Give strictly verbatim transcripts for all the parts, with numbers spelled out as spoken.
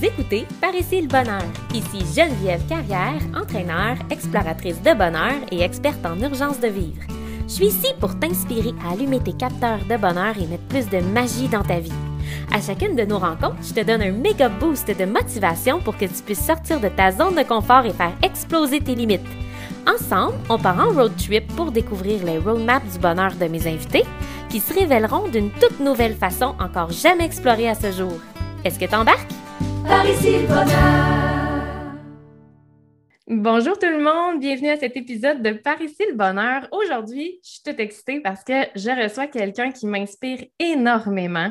Vous écoutez Par ici le Bonheur. Ici Geneviève Carrière, entraîneur, exploratrice de bonheur et experte en urgence de vivre. Je suis ici pour t'inspirer à allumer tes capteurs de bonheur et mettre plus de magie dans ta vie. À chacune de nos rencontres, je te donne un méga boost de motivation pour que tu puisses sortir de ta zone de confort et faire exploser tes limites. Ensemble, on part en road trip pour découvrir les roadmaps du bonheur de mes invités qui se révéleront d'une toute nouvelle façon encore jamais explorée à ce jour. Est-ce que t'embarques? Par ici le bonheur! Bonjour tout le monde, bienvenue à cet épisode de Par ici le bonheur. Aujourd'hui, je suis toute excitée parce que je reçois quelqu'un qui m'inspire énormément.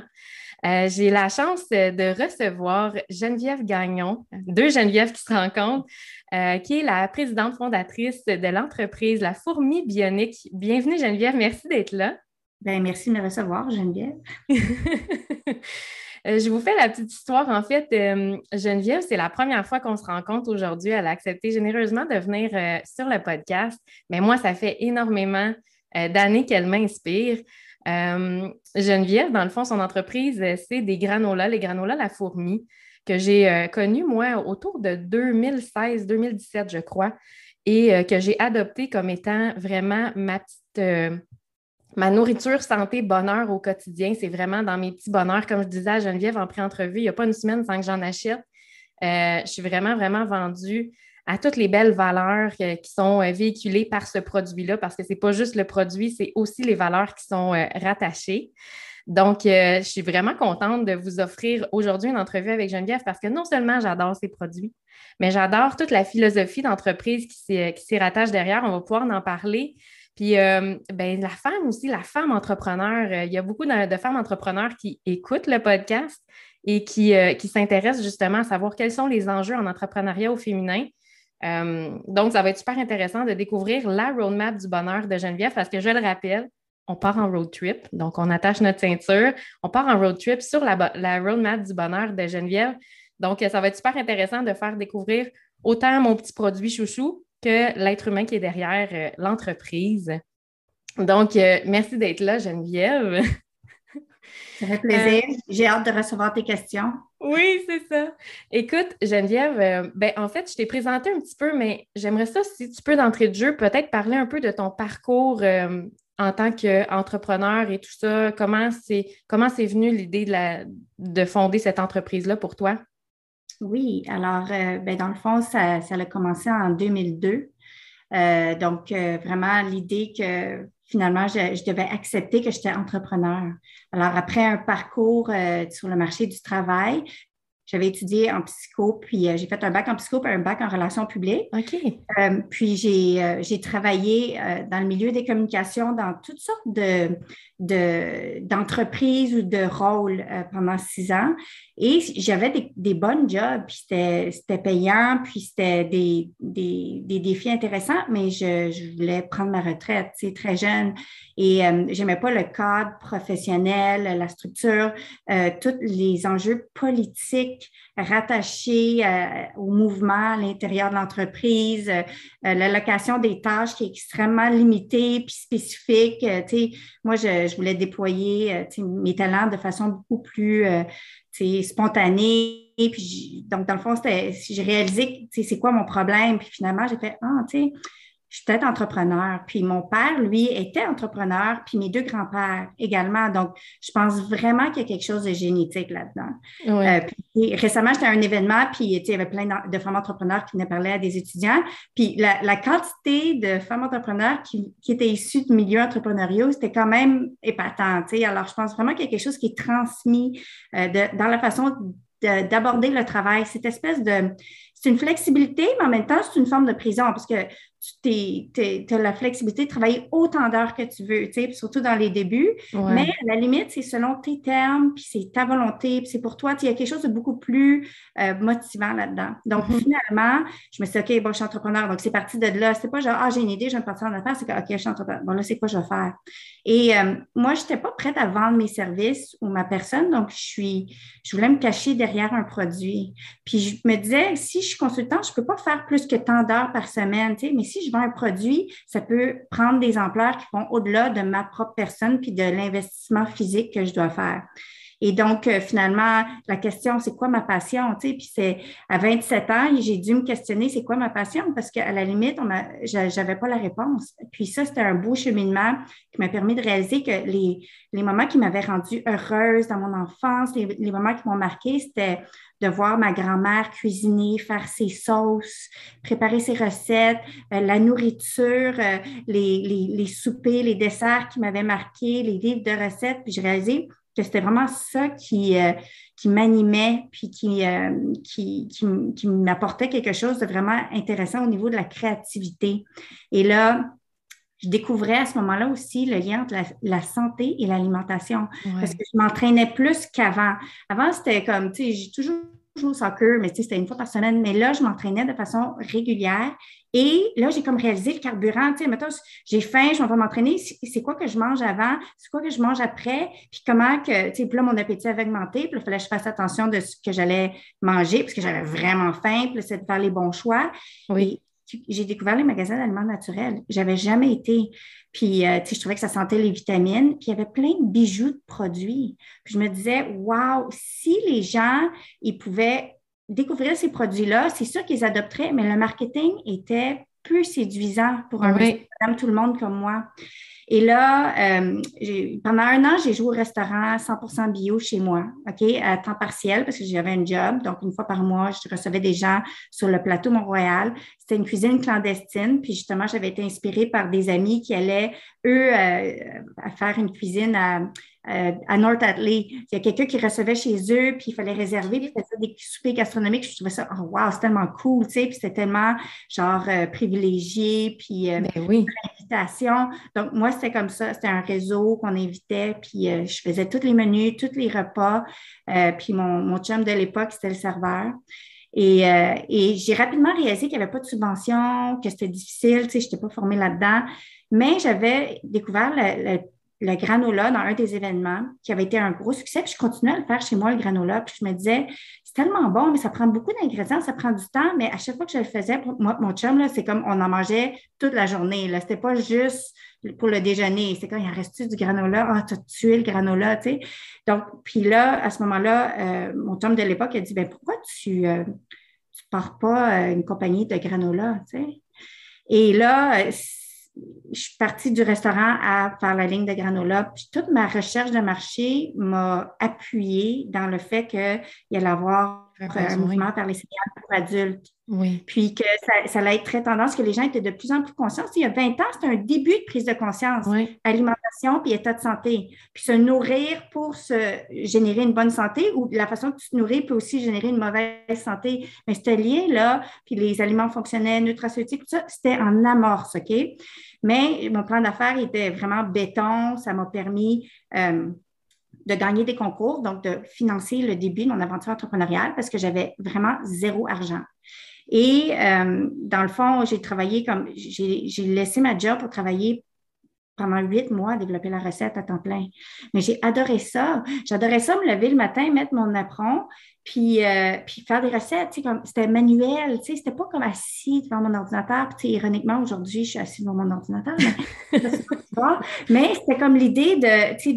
Euh, j'ai la chance de recevoir Geneviève Gagnon, deux Genevièves qui se rencontrent, euh, qui est la présidente fondatrice de l'entreprise La Fourmi Bionique. Bienvenue Geneviève, merci d'être là. Bien, merci de me recevoir Geneviève. Je vous fais la petite histoire. En fait, euh, Geneviève, c'est la première fois qu'on se rencontre aujourd'hui. Elle a accepté généreusement de venir euh, sur le podcast. Mais moi, ça fait énormément euh, d'années qu'elle m'inspire. Euh, Geneviève, dans le fond, son entreprise, c'est des granolas, les granolas La Fourmi, que j'ai euh, connu, moi, autour de deux mille seize, deux mille dix-sept, je crois, et euh, que j'ai adopté comme étant vraiment ma petite... Euh, Ma nourriture, santé, bonheur au quotidien, c'est vraiment dans mes petits bonheurs. Comme je disais à Geneviève en pré-entrevue, il n'y a pas une semaine sans que j'en achète. Euh, je suis vraiment, vraiment vendue à toutes les belles valeurs euh, qui sont euh, véhiculées par ce produit-là, parce que ce n'est pas juste le produit, c'est aussi les valeurs qui sont euh, rattachées. Donc, euh, je suis vraiment contente de vous offrir aujourd'hui une entrevue avec Geneviève parce que non seulement j'adore ces produits, mais j'adore toute la philosophie d'entreprise qui s'y, qui s'y rattache derrière. On va pouvoir en parler. Puis, euh, ben, la femme aussi, la femme entrepreneur, euh, il y a beaucoup de, de femmes entrepreneurs qui écoutent le podcast et qui, euh, qui s'intéressent justement à savoir quels sont les enjeux en entrepreneuriat au féminin. Euh, donc, ça va être super intéressant de découvrir la roadmap du bonheur de Geneviève parce que, je le rappelle, on part en road trip. Donc, on attache notre ceinture, on part en road trip sur la, la roadmap du bonheur de Geneviève. Donc, ça va être super intéressant de faire découvrir autant mon petit produit chouchou que l'être humain qui est derrière euh, l'entreprise. Donc, euh, merci d'être là, Geneviève. Ça fait plaisir. Euh, J'ai hâte de recevoir tes questions. Oui, c'est ça. Écoute, Geneviève, euh, ben, en fait, je t'ai présentée un petit peu, mais j'aimerais ça, si tu peux, d'entrée de jeu, peut-être parler un peu de ton parcours euh, en tant qu'entrepreneur et tout ça. Comment c'est, comment c'est venu l'idée de, la, de fonder cette entreprise-là pour toi? Oui, alors, euh, ben dans le fond, ça, ça a commencé en deux mille deux. Euh, donc, euh, vraiment, l'idée que finalement, je, je devais accepter que j'étais entrepreneur. Alors, après un parcours euh, sur le marché du travail, j'avais étudié en psycho, puis euh, j'ai fait un bac en psycho puis un bac en relations publiques. OK. Euh, puis, j'ai, euh, j'ai travaillé euh, dans le milieu des communications dans toutes sortes de, de, d'entreprises ou de rôles euh, pendant six ans. Et j'avais des, des bonnes jobs, puis c'était, c'était payant, puis c'était des, des, des défis intéressants, mais je, je voulais prendre ma retraite, tu sais, très jeune. Et euh, j'aimais pas le cadre professionnel, la structure, euh, tous les enjeux politiques rattachés euh, au mouvement à l'intérieur de l'entreprise, euh, l'allocation des tâches qui est extrêmement limitée puis spécifique. Euh, tu sais, moi, je, je voulais déployer euh, tu sais, mes talents de façon beaucoup plus... Euh, C'est spontané, puis je, donc dans le fond, c'était, j'ai réalisé, tu sais, c'est quoi mon problème, puis finalement, j'ai fait, ah, tu sais, je suis peut-être entrepreneur, puis mon père, lui, était entrepreneur, puis mes deux grands-pères également, donc je pense vraiment qu'il y a quelque chose de génétique là-dedans. Oui. Euh, puis, récemment, j'étais à un événement, puis tu sais, il y avait plein de femmes entrepreneurs qui venaient parler à des étudiants, puis la, la quantité de femmes entrepreneurs qui, qui étaient issues de milieux entrepreneuriaux, c'était quand même épatant, tu sais, alors je pense vraiment qu'il y a quelque chose qui est transmis euh, de, dans la façon de, d'aborder le travail, cette espèce de... C'est une flexibilité, mais en même temps, c'est une forme de prison parce que tu as la flexibilité de travailler autant d'heures que tu veux, tu sais, surtout dans les débuts. Ouais. Mais à la limite, c'est selon tes termes, puis c'est ta volonté, puis c'est pour toi. Il y a quelque chose de beaucoup plus euh, motivant là-dedans. Donc, mm-hmm. finalement, je me suis dit, OK, bon, je suis entrepreneur. Donc, c'est parti de là. C'était pas genre, ah, j'ai une idée, je vais me partir en affaires. C'est que, OK, je suis entrepreneur. Bon, là, c'est quoi je vais faire? Et euh, moi, je n'étais pas prête à vendre mes services ou ma personne. Donc, je suis, je voulais me cacher derrière un produit. Puis, je me disais, si je je suis consultante, je ne peux pas faire plus que tant d'heures par semaine, tu sais, mais si je vends un produit, ça peut prendre des ampleurs qui vont au-delà de ma propre personne puis de l'investissement physique que je dois faire. Et donc, euh, finalement, la question, c'est quoi ma passion? Tu sais, puis c'est à vingt-sept ans, j'ai dû me questionner, c'est quoi ma passion? Parce qu'à la limite, on a, j'avais pas la réponse. Puis ça, c'était un beau cheminement qui m'a permis de réaliser que les, les moments qui m'avaient rendue heureuse dans mon enfance, les, les moments qui m'ont marquée, c'était de voir ma grand-mère cuisiner, faire ses sauces, préparer ses recettes, euh, la nourriture, euh, les, les, les soupers, les desserts qui m'avaient marqué, les livres de recettes. Puis j'ai réalisé que c'était vraiment ça qui, euh, qui m'animait puis qui, euh, qui, qui, qui m'apportait quelque chose de vraiment intéressant au niveau de la créativité. Et là, je découvrais à ce moment-là aussi le lien entre la, la santé et l'alimentation. Ouais. Parce que je m'entraînais plus qu'avant. Avant, c'était comme, tu sais, j'ai toujours joué au soccer, mais tu sais, c'était une fois par semaine. Mais là, je m'entraînais de façon régulière. Et là, j'ai comme réalisé le carburant. Tu sais, mettons, j'ai faim, je m'en vais m'entraîner. C'est quoi que je mange avant? C'est quoi que je mange après? Puis comment que, tu sais, puis là, mon appétit avait augmenté. Puis là, il fallait que je fasse attention de ce que j'allais manger parce que j'avais vraiment faim. Puis là, c'est de faire les bons choix. Oui. Et, j'ai découvert les magasins d'aliments naturels. J'avais jamais été. Puis, euh, tu sais, je trouvais que ça sentait les vitamines. Puis, il y avait plein de bijoux de produits. Puis, je me disais, wow, si les gens, ils pouvaient découvrir ces produits-là, c'est sûr qu'ils adopteraient, mais le marketing était peu séduisant pour un oui. Madame tout le monde comme moi. Et là, euh, j'ai, pendant un an, j'ai joué au restaurant cent pour cent bio chez moi, OK, à temps partiel parce que j'avais un job. Donc, une fois par mois, je recevais des gens sur le plateau Mont-Royal. C'était une cuisine clandestine. Puis justement, j'avais été inspirée par des amis qui allaient, eux, euh, faire une cuisine à... Euh, à North Atley, il y a quelqu'un qui recevait chez eux, puis il fallait réserver, puis c'était des soupers gastronomiques. Je trouvais ça, oh wow, c'est tellement cool, tu sais, puis c'était tellement, genre, euh, privilégié, puis euh, ben oui. Invitation. Donc, moi, c'était comme ça, c'était un réseau qu'on invitait, puis euh, je faisais tous les menus, tous les repas, euh, puis mon, mon chum de l'époque, c'était le serveur. Et, euh, et j'ai rapidement réalisé qu'il n'y avait pas de subvention, que c'était difficile, tu sais, je n'étais pas formée là-dedans, mais j'avais découvert le, le le granola dans un des événements qui avait été un gros succès, puis je continuais à le faire chez moi, le granola, puis je me disais, c'est tellement bon, mais ça prend beaucoup d'ingrédients, ça prend du temps, mais à chaque fois que je le faisais, pour moi, mon chum, là, c'est comme on en mangeait toute la journée, là, c'était pas juste pour le déjeuner, c'est quand il en reste-tu du granola, ah, t'as tué le granola, tu sais, donc, puis là, à ce moment-là, euh, mon chum de l'époque a dit, ben pourquoi tu, euh, tu pars pas une compagnie de granola, tu sais, et là, je suis partie du restaurant à faire la ligne de granola. Puis toute ma recherche de marché m'a appuyée dans le fait qu'il y allait avoir oui. un mouvement vers les céréales pour adultes. Oui. Puis que ça, ça allait être très tendance, que les gens étaient de plus en plus conscients. Il y a vingt ans, c'était un début de prise de conscience. Oui. Alimentation puis état de santé. Puis se nourrir pour se générer une bonne santé ou la façon que tu te nourris peut aussi générer une mauvaise santé. Mais ce lien-là, puis les aliments fonctionnels, nutraceutiques, tout ça, c'était en amorce, OK? Mais mon plan d'affaires était vraiment béton. Ça m'a permis euh, de gagner des concours, donc de financer le début de mon aventure entrepreneuriale parce que j'avais vraiment zéro argent. Et euh, dans le fond, j'ai travaillé comme... J'ai, j'ai laissé ma job pour travailler pendant huit mois à développer la recette à temps plein. Mais j'ai adoré ça. J'adorais ça, me lever le matin, mettre mon apron, puis, euh, puis faire des recettes. Tu sais, comme, c'était manuel, tu sais, c'était pas comme assis devant mon ordinateur. Puis, ironiquement, aujourd'hui, je suis assise devant mon ordinateur. Mais, c'est pas mais c'était comme l'idée de, tu sais,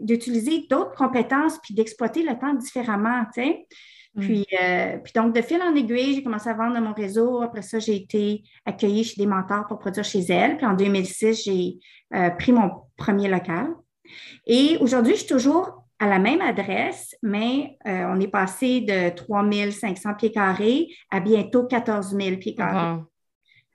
de, d'utiliser d'autres compétences puis d'exploiter le temps différemment, tu sais. Puis, euh, puis donc, de fil en aiguille, j'ai commencé à vendre dans mon réseau. Après ça, j'ai été accueillie chez des mentors pour produire chez elles. Puis en deux mille six, j'ai euh, pris mon premier local. Et aujourd'hui, je suis toujours à la même adresse, mais euh, on est passé de trois mille cinq cents pieds carrés à bientôt quatorze mille pieds carrés. Wow.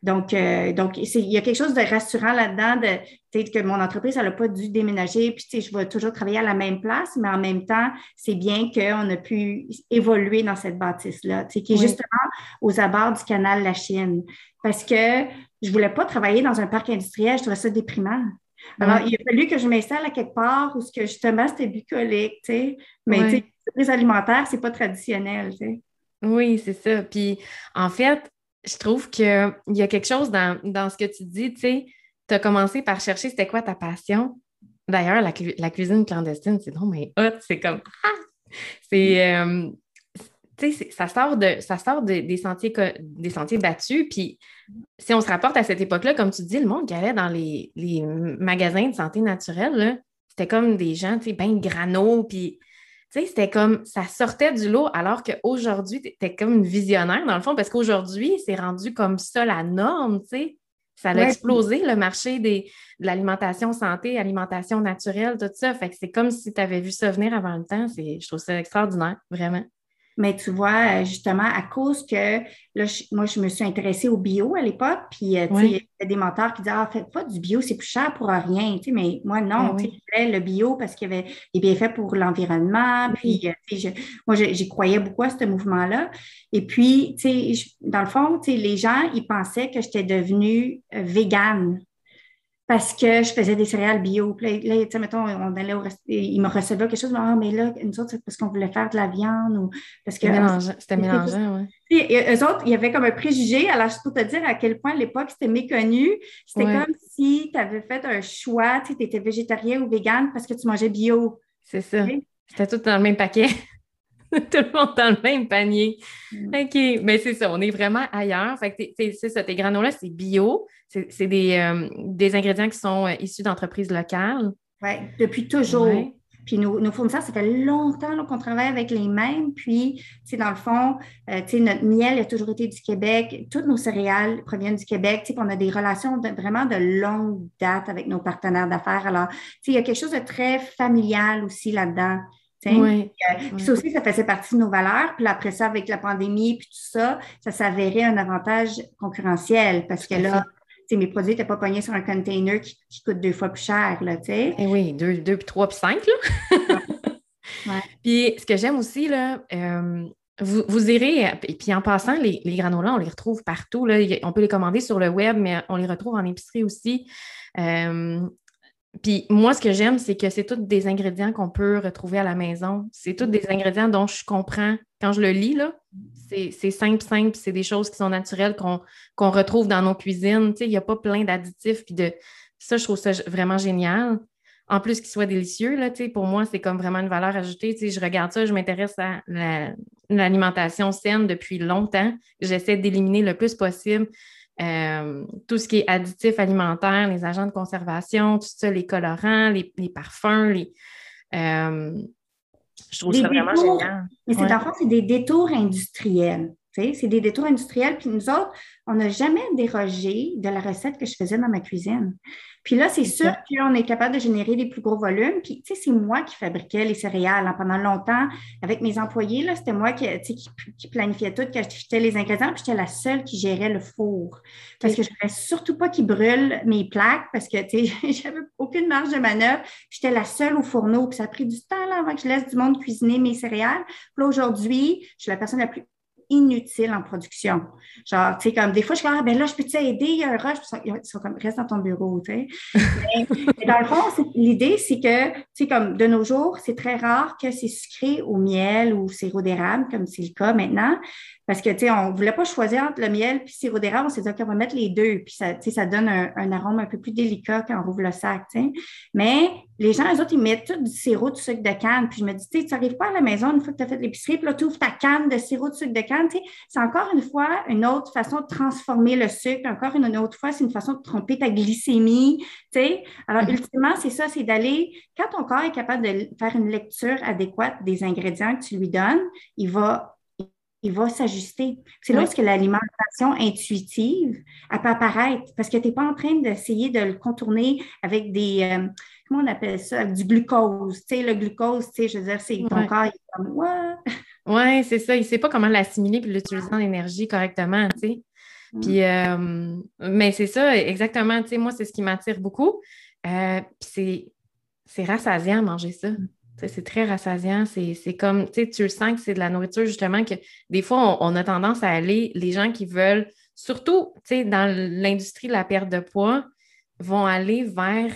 Donc, euh, donc c'est, il y a quelque chose de rassurant là-dedans, de, tu sais, que mon entreprise, elle n'a pas dû déménager, puis tu sais, je vais toujours travailler à la même place, mais en même temps, c'est bien qu'on a pu évoluer dans cette bâtisse-là, tu sais, qui est oui. justement aux abords du canal La Chine, parce que je ne voulais pas travailler dans un parc industriel, je trouvais ça déprimant. Alors, oui. il a fallu que je m'installe à quelque part où que justement, c'était bucolique, tu sais, mais oui. tu sais, l'entreprise alimentaire, c'est pas traditionnel, tu sais. Oui, c'est ça, puis en fait, je trouve qu'il y a quelque chose dans, dans ce que tu dis, tu sais, tu as commencé par chercher c'était quoi ta passion. D'ailleurs, la, cu- la cuisine clandestine, c'est non, mais hot, c'est comme, ah! C'est, euh, tu sais, ça sort, de, ça sort de, des, sentiers, des sentiers battus, puis si on se rapporte à cette époque-là, comme tu dis, le monde qui allait dans les, les magasins de santé naturelle, là, c'était comme des gens, tu sais, ben grano, puis Tu sais, c'était comme, ça sortait du lot, alors qu'aujourd'hui, t'étais comme une visionnaire, dans le fond, parce qu'aujourd'hui, c'est rendu comme ça la norme, tu sais. Ça a ouais, explosé, puis... le marché des, de l'alimentation santé, alimentation naturelle, tout ça. Fait que c'est comme si t'avais vu ça venir avant le temps. C'est, je trouve ça extraordinaire, vraiment. Mais tu vois, justement, à cause que, là, je, moi, je me suis intéressée au bio à l'époque, puis, euh, tu sais, il y avait des mentors qui disaient « Ah, faites pas du bio, c'est plus cher pour rien. » Tu sais, mais moi, non, oui. tu sais, je voulais le bio parce qu'il y avait des bienfaits pour l'environnement, puis, tu sais, je, moi, je, j'y croyais beaucoup à ce mouvement-là. Et puis, tu sais, je, dans le fond, tu sais, les gens, ils pensaient que j'étais devenue euh, végane. Parce que je faisais des céréales bio. Puis là, tu sais, mettons, on allait au rest... ils me recevaient quelque chose. Ah, mais là, nous autres, c'est parce qu'on voulait faire de la viande ou parce que. C'était mélangé, c'était mélangé, oui. Et eux autres, il y avait comme un préjugé. Alors, je peux te dire à quel point à l'époque, c'était méconnu. C'était ouais. comme si tu avais fait un choix, tu étais végétarien ou végane parce que tu mangeais bio. C'est ça. Okay? C'était tout dans le même paquet. Tout le monde dans le même panier. OK, mais c'est ça, on est vraiment ailleurs. Fait que t'es, t'es, c'est ça, tes granolas, c'est bio. C'est, c'est des, euh, des ingrédients qui sont euh, issus d'entreprises locales. Oui, depuis toujours. Ouais. Puis nos, nos fournisseurs, ça fait longtemps là, qu'on travaille avec les mêmes. Puis, tu sais, dans le fond, euh, tu sais, notre miel a toujours été du Québec. Toutes nos céréales proviennent du Québec. Tu sais, on a des relations de, vraiment de longue date avec nos partenaires d'affaires. Alors, tu sais, il y a quelque chose de très familial aussi là-dedans. Oui, puis, euh, oui. puis ça aussi, ça faisait partie de nos valeurs. Puis après ça, avec la pandémie puis tout ça, ça s'avérait un avantage concurrentiel parce que là, mes produits n'étaient pas pognés sur un container qui, qui coûte deux fois plus cher, là, tu sais. Eh oui, deux, deux, puis trois, puis cinq, là. ouais. Ouais. Puis ce que j'aime aussi, là, euh, vous, vous irez, et puis en passant, les, les granolas, on les retrouve partout, là. On peut les commander sur le web, mais on les retrouve en épicerie aussi. Euh, Puis moi, ce que j'aime, c'est que c'est tous des ingrédients qu'on peut retrouver à la maison. C'est tous des ingrédients dont je comprends. Quand je le lis, là, c'est, c'est simple, simple. C'est des choses qui sont naturelles, qu'on, qu'on retrouve dans nos cuisines. Tu sais, il n'y a pas plein d'additifs. Puis de ça, je trouve ça vraiment génial. En plus, qu'ils soient délicieux, là, tu sais, pour moi, c'est comme vraiment une valeur ajoutée. Tu sais, je regarde ça, je m'intéresse à la, l'alimentation saine depuis longtemps. J'essaie d'éliminer le plus possible Euh, tout ce qui est additifs alimentaires, les agents de conservation, tout ça, les colorants, les, les parfums, les, euh, je trouve des ça détours, vraiment génial. Mais c'est, ouais. en fait, c'est des détours industriels. C'est des détours industriels. Puis nous autres, on n'a jamais dérogé de la recette que je faisais dans ma cuisine. Puis là, c'est, c'est sûr qu'on est capable de générer des plus gros volumes. Puis, tu sais, c'est moi qui fabriquais les céréales. Pendant longtemps, avec mes employés, là, c'était moi qui, qui, qui planifiais tout, qui achetais les ingrédients. Puis, j'étais la seule qui gérait le four. Parce que je ne voulais surtout pas qu'ils brûlent mes plaques parce que, tu sais, j'avais aucune marge de manœuvre. J'étais la seule au fourneau. Puis, ça a pris du temps là, avant que je laisse du monde cuisiner mes céréales. Puis là, aujourd'hui, je suis la personne la plus inutile en production. Genre, tu sais, comme des fois, je suis comme, ah, ben là, je peux-tu aider? Il y a un rush. Ils sont comme, reste dans ton bureau, tu sais. Mais, mais dans le fond, c'est, l'idée, c'est que, tu sais, comme de nos jours, c'est très rare que c'est sucré au miel ou au sirop d'érable, comme c'est le cas maintenant. Parce que, tu sais, on ne voulait pas choisir entre le miel et le sirop d'érable. On s'est dit, OK, on va mettre les deux. Puis, ça, tu sais, ça donne un, un arôme un peu plus délicat quand on ouvre le sac, tu sais. Mais les gens, eux autres, ils mettent tout du sirop de sucre de canne. Puis, je me dis, tu sais, tu n'arrives pas à la maison une fois que tu as fait l'épicerie. Puis là, tu ouvres ta canne de sirop de sucre de canne. Tu sais, c'est encore une fois une autre façon de transformer le sucre. Encore une, une autre fois, c'est une façon de tromper ta glycémie, tu sais. Alors, mm-hmm. ultimement, c'est ça, c'est d'aller... Quand ton corps est capable de faire une lecture adéquate des ingrédients que tu lui donnes, il va... il va s'ajuster. C'est là où oui. l'alimentation intuitive, elle peut apparaître parce que tu n'es pas en train d'essayer de le contourner avec des, euh, comment on appelle ça, avec du glucose. Tu sais, le glucose, tu sais, je veux dire, c'est ton oui. corps, il est comme, what? Oui, c'est ça. Il ne sait pas comment l'assimiler puis l'utiliser en énergie correctement, tu sais. Mm. Puis, euh, mais c'est ça, exactement, tu sais, moi, c'est ce qui m'attire beaucoup. Euh, puis c'est, c'est rassasiant manger ça. T'sais, c'est très rassasiant, c'est, c'est comme, tu sais, tu le sens que c'est de la nourriture, justement, que des fois, on, on a tendance à aller, les gens qui veulent, surtout, tu sais, dans l'industrie de la perte de poids, vont aller vers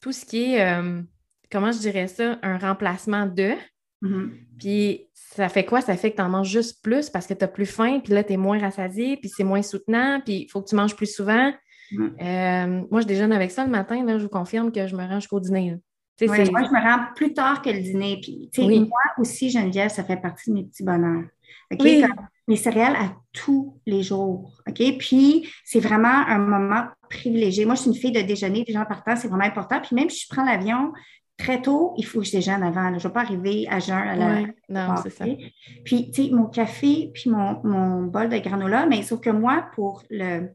tout ce qui est, euh, comment je dirais ça, un remplacement de, mm-hmm. puis ça fait quoi? Ça fait que tu en manges juste plus parce que tu as plus faim, puis là, tu es moins rassasié, puis c'est moins soutenant, puis il faut que tu manges plus souvent. Mm-hmm. Euh, moi, je déjeune avec ça le matin, là, je vous confirme que je me range jusqu'au dîner, là. Oui, moi, je me rends plus tard que le dîner. Puis, oui. Moi aussi, Geneviève, ça fait partie de mes petits bonheurs. OK? Oui. Comme mes céréales à tous les jours. OK? Puis, c'est vraiment un moment privilégié. Moi, je suis une fille de déjeuner, déjà en partant, c'est vraiment important. Puis, même si je prends l'avion, très tôt, il faut que je déjeune avant. Là. Je ne vais pas arriver à jeun à la... Oui, non, bon, c'est ça. Puis, tu sais, mon café, puis mon, mon bol de granola, mais sauf que moi, pour le...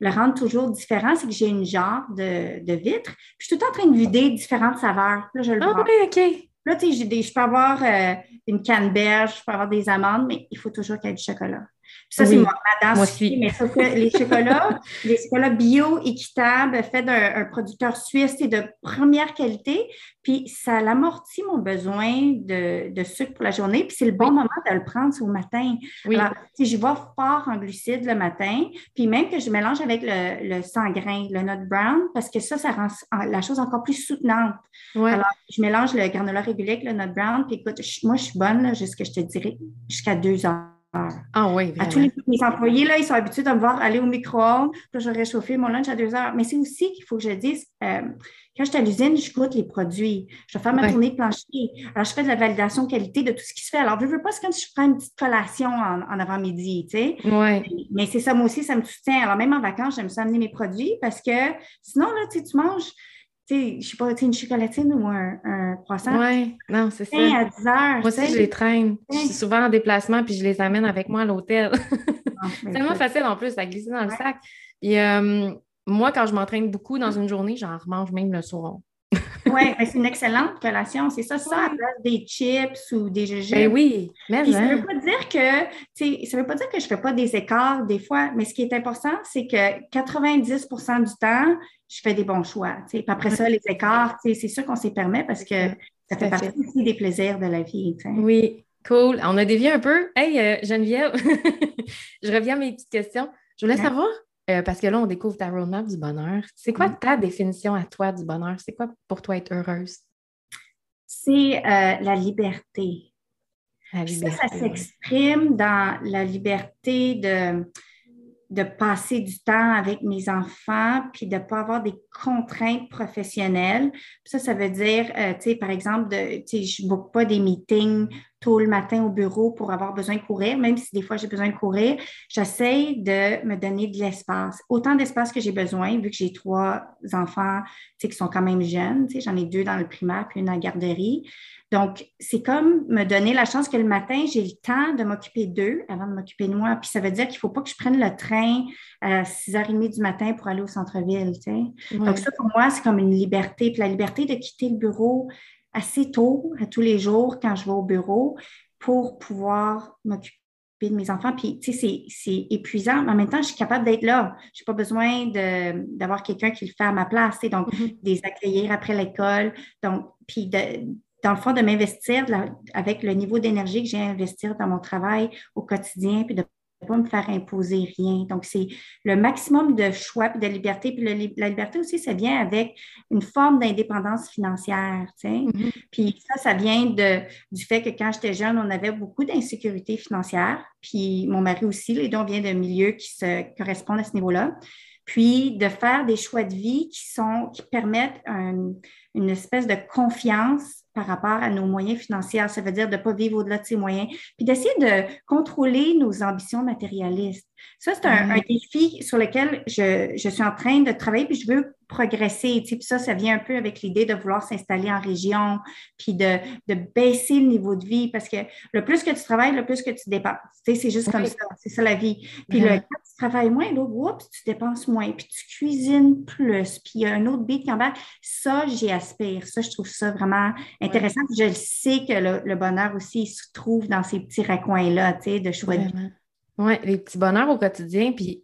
le rendre toujours différent, c'est que j'ai une genre de, de vitre. Je suis tout le temps en train de vider différentes saveurs. Là, je le ah, vois. OK, OK. Là, tu sais, je peux avoir euh, une canneberge, je peux avoir des amandes, mais il faut toujours qu'il y ait du chocolat. Puis ça, oui. c'est moi, ma danse. Moi aussi. Mais sauf que les chocolats, les chocolats bio, équitables, faits d'un un producteur suisse et de première qualité, puis ça l'amortit mon besoin de, de sucre pour la journée, puis c'est le bon oui. moment de le prendre au matin. Oui. Alors, si je vais fort en glucides le matin, puis même que je mélange avec le, le sans grain, le nut brown, parce que ça, ça rend la chose encore plus soutenante. Oui. Alors, je mélange le granola régulier avec le nut brown, puis écoute, je, moi, je suis bonne jusqu'à, je te dirais, jusqu'à deux heures. Ah oui, à tous les, mes employés, là, ils sont habitués de me voir aller au micro-ondes. Là, je vais réchauffer mon lunch à deux heures. Mais c'est aussi qu'il faut que je dise, euh, quand je suis à l'usine, je goûte les produits. Je vais faire ma oui. tournée de plancher. Alors, je fais de la validation qualité de tout ce qui se fait. Alors, je ne veux pas, c'est comme si je prends une petite collation en, en avant-midi, tu sais. Oui. Mais, mais c'est ça, moi aussi, ça me soutient. Alors, même en vacances, j'aime ça amener mes produits parce que sinon, là, tu sais, tu manges... Tu sais, je ne sais pas, tu sais, une chocolatine ou un, un croissant. Oui, non, c'est ça. À dix heures. Moi aussi, je les traîne. Je suis souvent en déplacement puis je les amène avec moi à l'hôtel. Ah, c'est tellement facile en plus, ça glisse dans le ouais. sac. Et euh, moi, quand je m'entraîne beaucoup dans une journée, j'en remange même le soir. Oui, mais c'est une excellente collation. C'est ça, ça, ouais. à place des chips ou des jujubes. Ben oui, mais ça ne veut pas dire que, tu sais, ça veut pas dire que je ne fais pas des écarts des fois, mais ce qui est important, c'est que quatre-vingt-dix pour cent du temps, je fais des bons choix. Puis après ça, les écarts, c'est sûr qu'on s'y permet parce que ça fait partie aussi des plaisirs de la vie. T'sais. Oui, cool. On a dévié un peu. Hey, euh, Geneviève, je reviens à mes petites questions. Je voulais ouais. savoir, euh, parce que là, on découvre ta roadmap du bonheur. C'est quoi ta définition à toi du bonheur? C'est quoi pour toi être heureuse? C'est euh, la liberté. La liberté. Ça, ça s'exprime dans la liberté de... de passer du temps avec mes enfants puis de ne pas avoir des contraintes professionnelles. Ça, ça veut dire, euh, tu sais, par exemple, de, tu sais, je ne book pas des meetings tôt le matin au bureau pour avoir besoin de courir, même si des fois j'ai besoin de courir. J'essaie de me donner de l'espace. Autant d'espace que j'ai besoin, vu que j'ai trois enfants, tu sais, qui sont quand même jeunes. Tu sais, j'en ai deux dans le primaire puis une en garderie. Donc, c'est comme me donner la chance que le matin, j'ai le temps de m'occuper d'eux avant de m'occuper de moi. Puis ça veut dire qu'il ne faut pas que je prenne le train à six heures trente du matin pour aller au centre-ville, tu sais. Oui. Donc ça, pour moi, c'est comme une liberté. Puis la liberté de quitter le bureau assez tôt, à tous les jours, quand je vais au bureau, pour pouvoir m'occuper de mes enfants. Puis, tu sais, c'est, c'est épuisant, mais en même temps, je suis capable d'être là. Je n'ai pas besoin de, d'avoir quelqu'un qui le fait à ma place, tu sais. Donc, mm-hmm. des accueillir après l'école. Donc, puis de... dans le fond, de m'investir de la, avec le niveau d'énergie que j'ai à investir dans mon travail au quotidien, puis de ne pas me faire imposer rien. Donc, c'est le maximum de choix puis de liberté. Puis le, la liberté aussi, ça vient avec une forme d'indépendance financière, tu sais. Mm-hmm. Puis ça, ça vient de, du fait que quand j'étais jeune, on avait beaucoup d'insécurité financière. Puis mon mari aussi, les deux, on vient de milieux qui se correspondent à ce niveau-là. Puis de faire des choix de vie qui sont qui permettent un, une espèce de confiance par rapport à nos moyens financiers. Ça veut dire de ne pas vivre au-delà de ses moyens. Puis d'essayer de contrôler nos ambitions matérialistes. Ça, c'est un, mmh. un défi sur lequel je, je suis en train de travailler puis je veux progresser. Tu sais, puis ça, ça vient un peu avec l'idée de vouloir s'installer en région puis de, de baisser le niveau de vie parce que le plus que tu travailles, le plus que tu dépenses. Tu sais, c'est juste oui. comme ça. C'est ça la vie. Puis mmh. le, quand tu travailles moins, là, oups, tu dépenses moins puis tu cuisines plus. Puis il y a un autre beat qui embarque. Ça, j'y aspire. Ça, je trouve ça vraiment intéressant. Oui. Je sais que le, le bonheur aussi, il se trouve dans ces petits raccoins-là, tu sais, de choix de vie. Oui, les petits bonheurs au quotidien, puis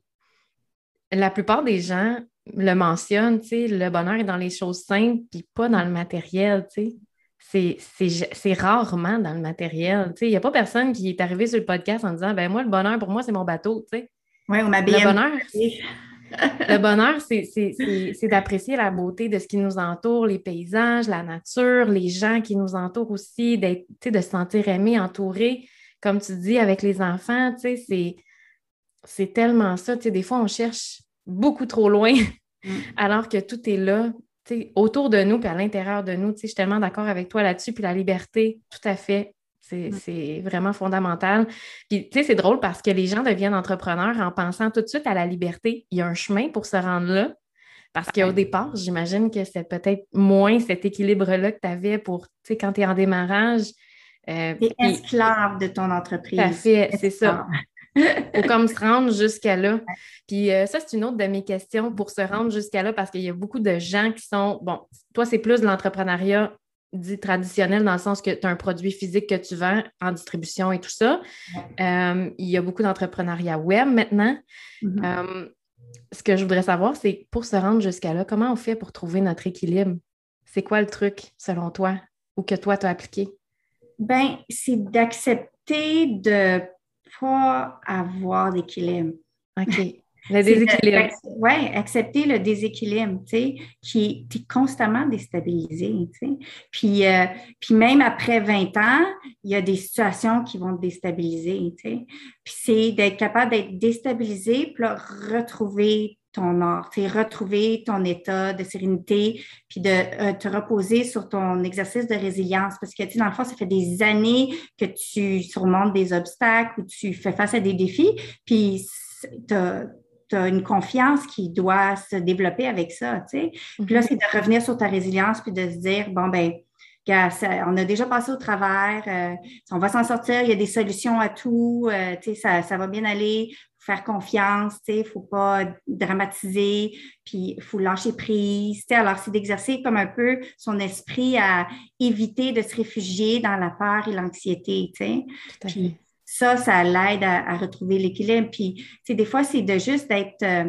la plupart des gens le mentionnent, tu sais, le bonheur est dans les choses simples, puis pas dans le matériel, tu sais. C'est, c'est, c'est rarement dans le matériel, tu sais. Il n'y a pas personne qui est arrivé sur le podcast en disant, ben moi, le bonheur, pour moi, c'est mon bateau, tu sais. Oui, on m'habille. Le bonheur, le bonheur c'est, c'est, c'est, c'est d'apprécier la beauté de ce qui nous entoure, les paysages, la nature, les gens qui nous entourent aussi, d'être, tu sais, de se sentir aimé, entouré. Comme tu dis, avec les enfants, tu sais, c'est, c'est tellement ça. Tu sais, des fois, on cherche beaucoup trop loin alors que tout est là, tu sais, autour de nous puis à l'intérieur de nous. Tu sais, je suis tellement d'accord avec toi là-dessus. Puis la liberté, tout à fait, c'est, c'est vraiment fondamental. Puis, tu sais, c'est drôle parce que les gens deviennent entrepreneurs en pensant tout de suite à la liberté. Il y a un chemin pour se rendre là. Parce qu'au départ, j'imagine que c'est peut-être moins cet équilibre-là que tu avais pour, tu sais, quand tu es en démarrage. Euh, tu es esclave de ton entreprise. Tout à fait, c'est ça. Faut comme se rendre jusqu'à là. Puis euh, ça, c'est une autre de mes questions pour se rendre jusqu'à là, parce qu'il y a beaucoup de gens qui sont... Bon, toi, c'est plus de l'entrepreneuriat dit traditionnel, dans le sens que tu as un produit physique que tu vends en distribution et tout ça. Euh, il y a beaucoup d'entrepreneuriat web maintenant. Mm-hmm. Euh, ce que je voudrais savoir, c'est pour se rendre jusqu'à là, comment on fait pour trouver notre équilibre? C'est quoi le truc, selon toi, ou que toi, tu as appliqué? Bien, c'est d'accepter de ne pas avoir d'équilibre. OK. Le déséquilibre. Oui, accepter le déséquilibre, tu sais, qui est constamment déstabilisé, tu sais. Puis, euh, puis même après vingt ans, il y a des situations qui vont te déstabiliser, tu sais. Puis c'est d'être capable d'être déstabilisé, puis là, retrouver ton art, tu sais, retrouver ton état de sérénité, puis de euh, te reposer sur ton exercice de résilience. Parce que, tu sais, dans le fond, ça fait des années que tu surmontes des obstacles ou tu fais face à des défis, puis tu as... tu as une confiance qui doit se développer avec ça, tu sais. Puis là, c'est de revenir sur ta résilience puis de se dire, bon, bien, on a déjà passé au travers, euh, on va s'en sortir, il y a des solutions à tout, euh, tu sais, ça, ça va bien aller, faut faire confiance, tu sais, il ne faut pas dramatiser, puis il faut lâcher prise, tu sais. Alors, c'est d'exercer comme un peu son esprit à éviter de se réfugier dans la peur et l'anxiété, tu sais. Tout à fait. Puis, Ça, ça l'aide à, à retrouver l'équilibre. Puis, tu sais, des fois, c'est de juste d'être, euh,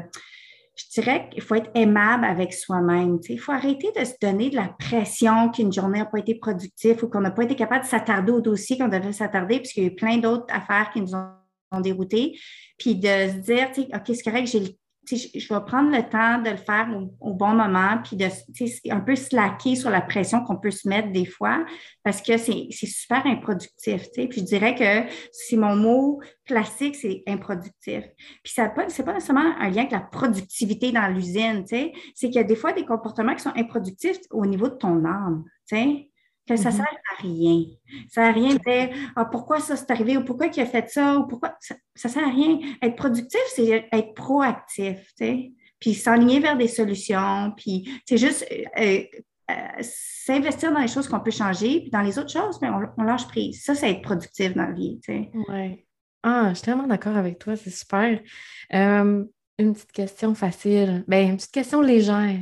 je dirais qu'il faut être aimable avec soi-même. Tu sais, il faut arrêter de se donner de la pression qu'une journée n'a pas été productive ou qu'on n'a pas été capable de s'attarder au dossier qu'on devait s'attarder, puisqu'il y a eu plein d'autres affaires qui nous ont, ont déroutés. Puis de se dire, tu sais, OK, c'est correct, j'ai le je vais prendre le temps de le faire au, au bon moment, puis de un peu slacker sur la pression qu'on peut se mettre des fois, parce que c'est, c'est super improductif, tu sais. Puis je dirais que c'est mon mot classique, c'est improductif. Puis ça pas, c'est pas nécessairement un lien avec la productivité dans l'usine, tu sais. C'est qu'il y a des fois des comportements qui sont improductifs au niveau de ton âme, tu sais. Que ça ne sert à rien. Ça ne sert à rien de dire ah, pourquoi ça c'est arrivé ou pourquoi il a fait ça ou pourquoi. Ça ne sert à rien. Être productif, c'est être proactif, tu sais. Puis s'enligner vers des solutions. Puis c'est juste euh, euh, s'investir dans les choses qu'on peut changer. Puis dans les autres choses, mais on, on lâche prise. Ça, c'est être productif dans la vie, tu sais. Oui. Ah, je suis tellement d'accord avec toi. C'est super. Euh, une petite question facile. Bien, une petite question légère.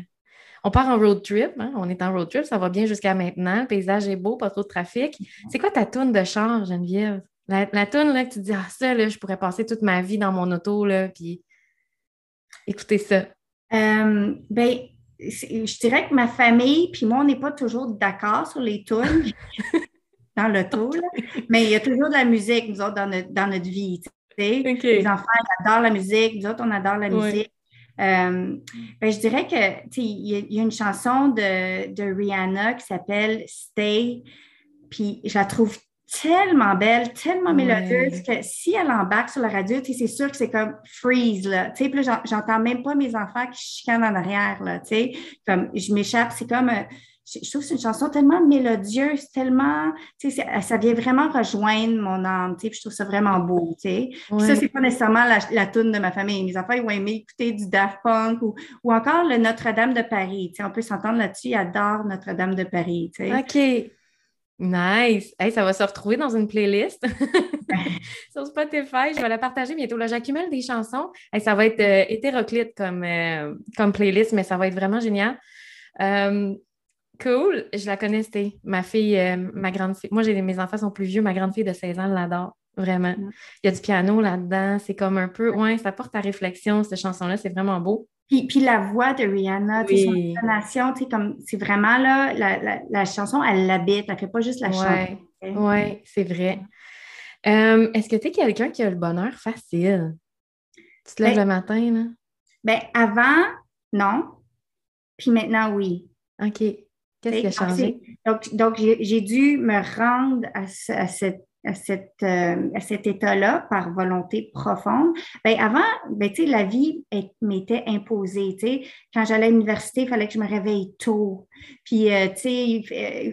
On part en road trip, hein? On est en road trip, ça va bien jusqu'à maintenant, le paysage est beau, pas trop de trafic. C'est quoi ta toune de char, Geneviève? La, la toune là, que tu te dis, ah ça, là, je pourrais passer toute ma vie dans mon auto, là, puis écoutez ça. Euh, ben, je dirais que ma famille, puis moi, on n'est pas toujours d'accord sur les tounes dans l'auto, là, mais il y a toujours de la musique, nous autres, dans notre, dans notre vie. Okay. Les enfants adorent la musique, nous autres, on adore la oui. musique. Euh, ben, je dirais que tu sais, il y, y a une chanson de, de Rihanna qui s'appelle Stay, puis je la trouve tellement belle, tellement mélodieuse ouais. que si elle embarque sur la radio, tu sais, c'est sûr que c'est comme freeze, là, tu sais, puis là, j'entends même pas mes enfants qui chicanent en arrière, là, tu sais, comme je m'échappe, c'est comme, euh, je, je trouve que c'est une chanson tellement mélodieuse, tellement, tu sais, ça vient vraiment rejoindre mon âme, tu sais, puis je trouve ça vraiment beau, tu sais, ouais. Puis ça, c'est pas nécessairement la, la toune de ma famille, mes enfants, ils vont aimer écouter du Daft Punk ou, ou encore le Notre-Dame de Paris, tu sais, on peut s'entendre là-dessus, ils adorent Notre-Dame de Paris, tu sais. OK. Nice! Hey, ça va se retrouver dans une playlist sur Spotify. Je vais la partager bientôt. Là, j'accumule des chansons. Hey, ça va être euh, hétéroclite comme, euh, comme playlist, mais ça va être vraiment génial. Um, cool! Je la connais, Stay. Ma fille, euh, ma grande fille. Moi, j'ai, mes enfants sont plus vieux. Ma grande fille de seize ans, elle l'adore. Vraiment. Il y a du piano là-dedans. C'est comme un peu... Ouais, ça porte à réflexion, cette chanson-là. C'est vraiment beau. Puis, puis la voix de Rihanna, oui. Son intonation, comme, c'est vraiment là, la, la, la chanson, elle l'habite, elle ne fait pas juste la ouais. chanter. Oui, c'est vrai. Euh, est-ce que tu es quelqu'un qui a le bonheur facile? Tu te lèves ben, le matin, là? Bien, avant, non. Puis maintenant, oui. OK. Qu'est-ce qui a changé? Donc, donc j'ai, j'ai dû me rendre à, ce, à cette à, cette, euh, à cet état-là par volonté profonde. Bien, avant, bien, tu sais, la vie elle, m'était imposée. Tu sais. Quand j'allais à l'université, il fallait que je me réveille tôt. Puis, euh, tu sais, euh,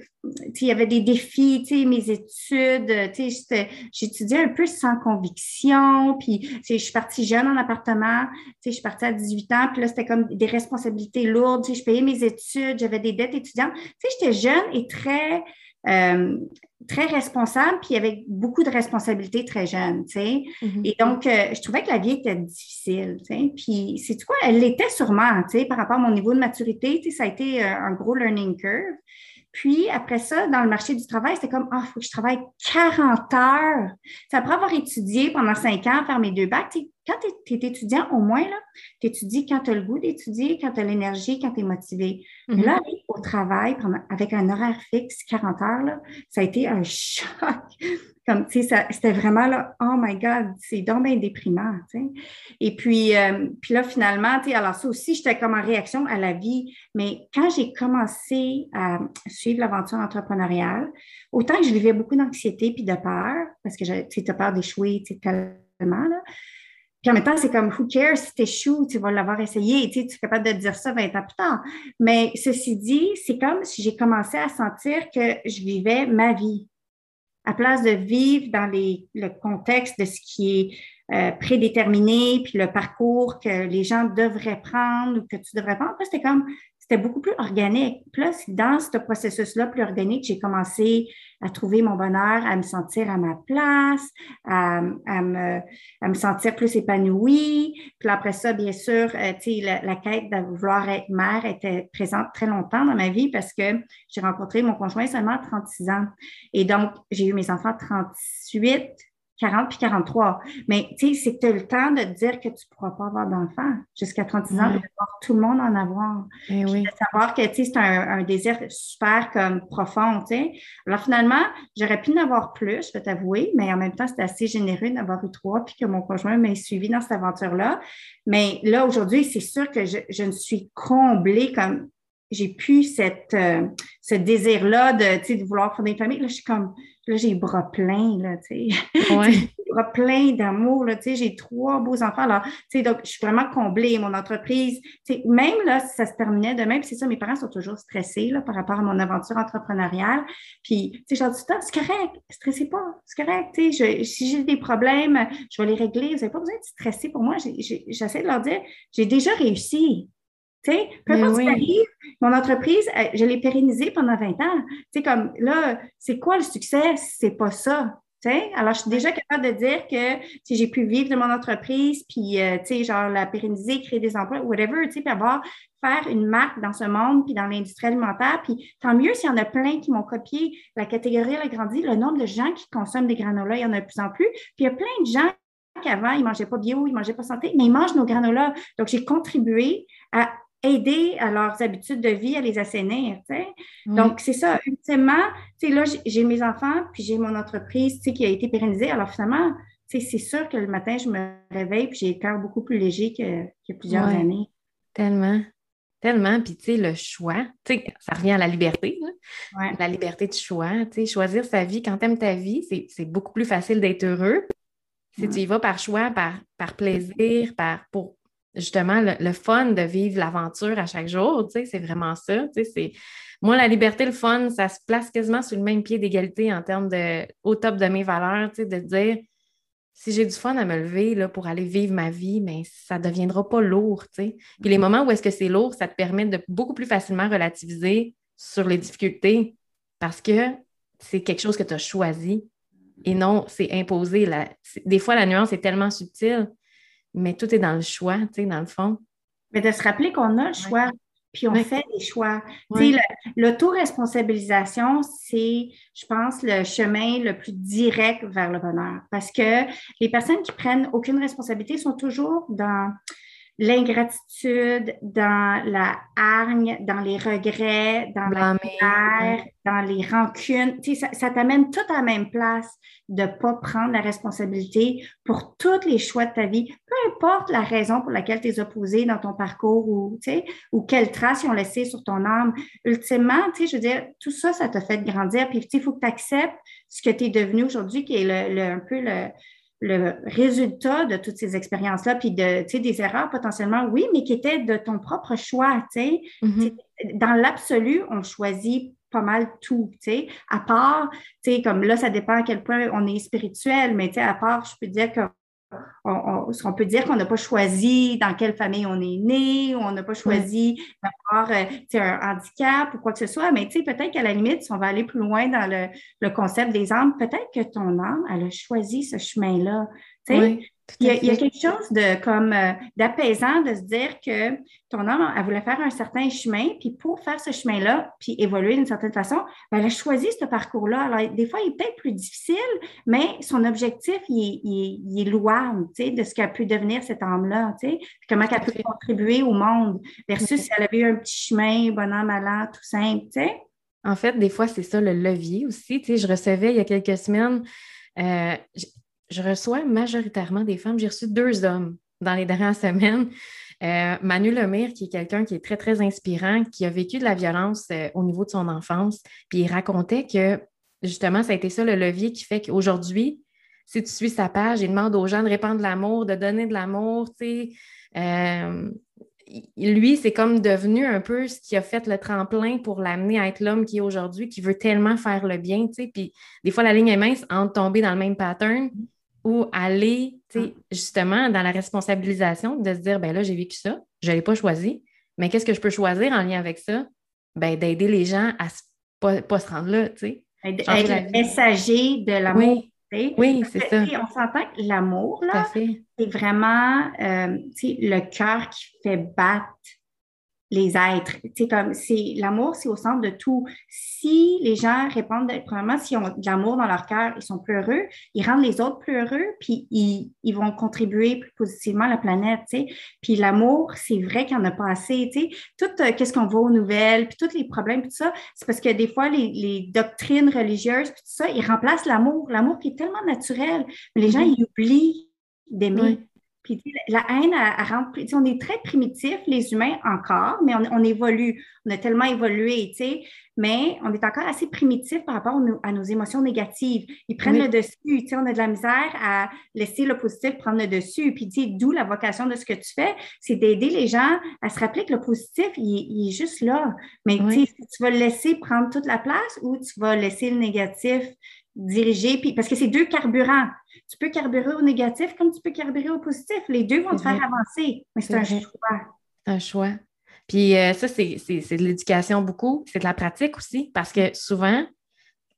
il y avait des défis, tu sais, mes études. Tu sais, j'étudiais un peu sans conviction. Puis, tu sais, je suis partie jeune en appartement. Tu sais, je suis partie à dix-huit ans. Puis là, c'était comme des responsabilités lourdes. Tu sais, je payais mes études. J'avais des dettes étudiantes. Tu sais, j'étais jeune et très... Euh, très responsable, puis avec beaucoup de responsabilités très jeunes, tu sais. Mm-hmm. Et donc, euh, je trouvais que la vie était difficile, tu sais. Puis, sais-tu quoi? Elle l'était sûrement, tu sais, par rapport à mon niveau de maturité, tu sais, ça a été euh, un gros learning curve. Puis, après ça, dans le marché du travail, c'était comme, ah, oh, il faut que je travaille quarante heures. C'est après avoir étudié pendant cinq ans, faire mes deux bacs, tu sais, quand tu es étudiant, au moins, tu étudies quand tu as le goût d'étudier, quand tu as l'énergie, quand tu es motivé. Mm-hmm. Mais là, au travail, avec un horaire fixe, quarante heures, là, ça a été un choc. Comme, tu sais, ça, c'était vraiment là, oh my God, c'est donc bien déprimant, tu sais. Et puis, euh, puis là, finalement, tu sais, alors ça aussi, j'étais comme en réaction à la vie. Mais quand j'ai commencé à suivre l'aventure entrepreneuriale, autant que je vivais beaucoup d'anxiété puis de peur, parce que tu as peur d'échouer, tu sais, tellement, là. Puis en même temps, c'est comme, who cares si t'échoues, tu vas l'avoir essayé, tu sais, tu es capable de dire ça vingt ans plus tard. Mais ceci dit, c'est comme si j'ai commencé à sentir que je vivais ma vie, à place de vivre dans les, le contexte de ce qui est euh, prédéterminé, puis le parcours que les gens devraient prendre ou que tu devrais prendre. Puis c'était comme, c'était beaucoup plus organique. Puis là, c'est dans ce processus-là plus organique, j'ai commencé à trouver mon bonheur, à me sentir à ma place, à, à, me, à me sentir plus épanouie. Puis après ça, bien sûr, euh, tu sais, la, la quête de vouloir être mère était présente très longtemps dans ma vie parce que j'ai rencontré mon conjoint seulement à trente-six ans. Et donc, j'ai eu mes enfants à trente-huit, quarante puis quarante-trois. Mais tu sais, c'est que tu as le temps de te dire que tu ne pourras pas avoir d'enfant. Jusqu'à trente-six ans, ouais. De voir tout le monde en avoir. Et oui. De savoir que tu sais, c'est un, un désir super comme profond. Tu sais. Alors finalement, j'aurais pu en avoir plus, je peux t'avouer, mais en même temps, c'était assez généreux d'avoir eu trois puis que mon conjoint m'ait suivi dans cette aventure-là. Mais là, aujourd'hui, c'est sûr que je, je me suis comblée comme... J'ai plus cette, euh, ce désir-là de, tu sais, de vouloir fonder une famille. Là, je suis comme... Là, j'ai les bras pleins, là, tu sais. Ouais. J'ai les bras pleins d'amour, là, tu sais. J'ai trois beaux enfants, là. Tu sais, donc, je suis vraiment comblée. Mon entreprise, tu sais, même là, si ça se terminait demain, puis c'est ça, mes parents sont toujours stressés, là, par rapport à mon aventure entrepreneuriale. Puis, tu sais, j'ai dit, stop, c'est correct, stressez pas, c'est correct, tu sais. Je, si j'ai des problèmes, je vais les régler. Vous n'avez pas besoin de stresser pour moi. J'ai, j'ai, j'essaie de leur dire, j'ai déjà réussi. Tu sais, peu importe ce qui arrive, mon entreprise, je l'ai pérennisée pendant vingt ans. Tu sais, comme là, c'est quoi le succès si c'est pas ça? Tu sais, alors je suis déjà capable de dire que si j'ai pu vivre de mon entreprise, puis euh, tu sais, genre la pérenniser, créer des emplois, whatever, tu sais, puis avoir, faire une marque dans ce monde, puis dans l'industrie alimentaire, puis tant mieux s'il y en a plein qui m'ont copié. La catégorie, elle a grandi, le nombre de gens qui consomment des granolas, il y en a de plus en plus, puis il y a plein de gens qu'avant, ils mangeaient pas bio, ils mangeaient pas santé, mais ils mangent nos granolas. Donc, j'ai contribué à aider à leurs habitudes de vie, à les assainir, tu sais. Oui. Donc, c'est ça, ultimement, tu sais, là, j'ai mes enfants, puis j'ai mon entreprise, tu sais, qui a été pérennisée. Alors, finalement, tu sais, c'est sûr que le matin, je me réveille, puis j'ai le cœur beaucoup plus léger que, que plusieurs oui. années. Tellement, tellement. Puis, tu sais, le choix, tu sais, ça revient à la liberté, là. Oui. La liberté de choix, tu sais, choisir sa vie. Quand tu aimes ta vie, c'est, c'est beaucoup plus facile d'être heureux. Si oui. tu y vas par choix, par, par plaisir, par... pour justement, le, le fun de vivre l'aventure à chaque jour, tu sais, c'est vraiment ça. Tu sais, c'est... Moi, la liberté, le fun, ça se place quasiment sur le même pied d'égalité en termes de, au top de mes valeurs, tu sais, de dire, si j'ai du fun à me lever là, pour aller vivre ma vie, mais ça ne deviendra pas lourd, tu sais. Puis les moments où est-ce que c'est lourd, ça te permet de beaucoup plus facilement relativiser sur les difficultés parce que c'est quelque chose que tu as choisi et non, c'est imposé. La... C'est... Des fois, la nuance est tellement subtile. Mais tout est dans le choix, tu sais, dans le fond. Mais de se rappeler qu'on a le choix, ouais. puis on ouais. fait des choix. Ouais. Tu sais, l'autoresponsabilisation, c'est, je pense, le chemin le plus direct vers le bonheur. Parce que les personnes qui prennent aucune responsabilité sont toujours dans... l'ingratitude, dans la hargne, dans les regrets, dans la colère, dans les rancunes. Tu sais, ça, ça t'amène tout à la même place de ne pas prendre la responsabilité pour tous les choix de ta vie, peu importe la raison pour laquelle tu es opposé dans ton parcours ou, tu sais, ou quelles traces ils ont laissé sur ton âme. Ultimement, tu sais, je veux dire, tout ça, ça te fait grandir. Puis, tu sais, il faut que tu acceptes ce que tu es devenu aujourd'hui, qui est le, le, un peu le... le résultat de toutes ces expériences-là, puis de, tu sais, des erreurs potentiellement, oui, mais qui étaient de ton propre choix, tu sais. Mm-hmm. Dans l'absolu, on choisit pas mal tout, tu sais, à part, tu sais, comme là, ça dépend à quel point on est spirituel, mais tu sais, à part, je peux dire que On, on, on peut dire qu'on n'a pas choisi dans quelle famille on est né, ou on n'a pas choisi d'avoir un handicap ou quoi que ce soit, mais peut-être qu'à la limite, si on va aller plus loin dans le, le concept des âmes, peut-être que ton âme, elle a choisi ce chemin-là. Oui, il, y a, il y a quelque chose de, comme, euh, d'apaisant de se dire que ton âme, elle voulait faire un certain chemin, puis pour faire ce chemin-là, puis évoluer d'une certaine façon, ben, elle a choisi ce parcours-là. Alors, des fois, il est peut-être plus difficile, mais son objectif, il est, il est, il est louable, tu sais, de ce qu'elle peut devenir, cette âme-là, tu sais, comment elle peut contribuer au monde, versus si elle avait eu un petit chemin, bonhomme, malin, tout simple, tu sais. En fait, des fois, c'est ça le levier aussi, tu sais, je recevais il y a quelques semaines, euh, je reçois majoritairement des femmes. J'ai reçu deux hommes dans les dernières semaines. Euh, Manu Lemire, qui est quelqu'un qui est très, très inspirant, qui a vécu de la violence euh, au niveau de son enfance. Puis il racontait que, justement, ça a été ça le levier qui fait qu'aujourd'hui, si tu suis sa page, il demande aux gens de répandre de l'amour, de donner de l'amour, tu sais. Euh, lui, c'est comme devenu un peu ce qui a fait le tremplin pour l'amener à être l'homme qui est aujourd'hui, qui veut tellement faire le bien, tu sais. Puis des fois, la ligne est mince entre tomber dans le même pattern ou aller, tu sais, justement, dans la responsabilisation de se dire, bien là, j'ai vécu ça, je ne l'ai pas choisi, mais qu'est-ce que je peux choisir en lien avec ça? Bien, d'aider les gens à ne pas, pas se rendre là, tu sais. Être le messager de l'amour. Oui. T'sais, oui, c'est que, ça. On s'entend que l'amour, là, c'est vraiment euh, le cœur qui fait battre les êtres. Comme, c'est, l'amour, c'est au centre de tout. Si les gens répondent, premièrement, s'ils ont de l'amour dans leur cœur, ils sont plus heureux, ils rendent les autres plus heureux, puis ils, ils vont contribuer plus positivement à la planète. T'sais. Puis l'amour, c'est vrai qu'il n'y en a pas assez. T'sais. Tout euh, qu'est-ce qu'on voit aux nouvelles, puis tous les problèmes, puis tout ça, c'est parce que des fois, les, les doctrines religieuses, puis tout ça, ils remplacent l'amour. L'amour qui est tellement naturel. Mais les mmh. gens, ils oublient d'aimer. Oui. Puis la haine, elle, elle rentre, tu sais, on est très primitifs, les humains, encore, mais on, on évolue. On a tellement évolué, tu sais, mais on est encore assez primitifs par rapport nos, à nos émotions négatives. Ils prennent oui. le dessus, tu sais, on a de la misère à laisser le positif prendre le dessus. Puis, tu sais, d'où la vocation de ce que tu fais, c'est d'aider les gens à se rappeler que le positif, il, il est juste là. Mais oui. tu sais, tu vas le laisser prendre toute la place ou tu vas laisser le négatif diriger, puis, parce que c'est deux carburants. Tu peux carburer au négatif comme tu peux carburer au positif. Les deux vont c'est te faire vrai. avancer, mais c'est, c'est un vrai. choix. C'est un choix. Puis euh, ça, c'est, c'est, c'est de l'éducation beaucoup, c'est de la pratique aussi, parce que souvent,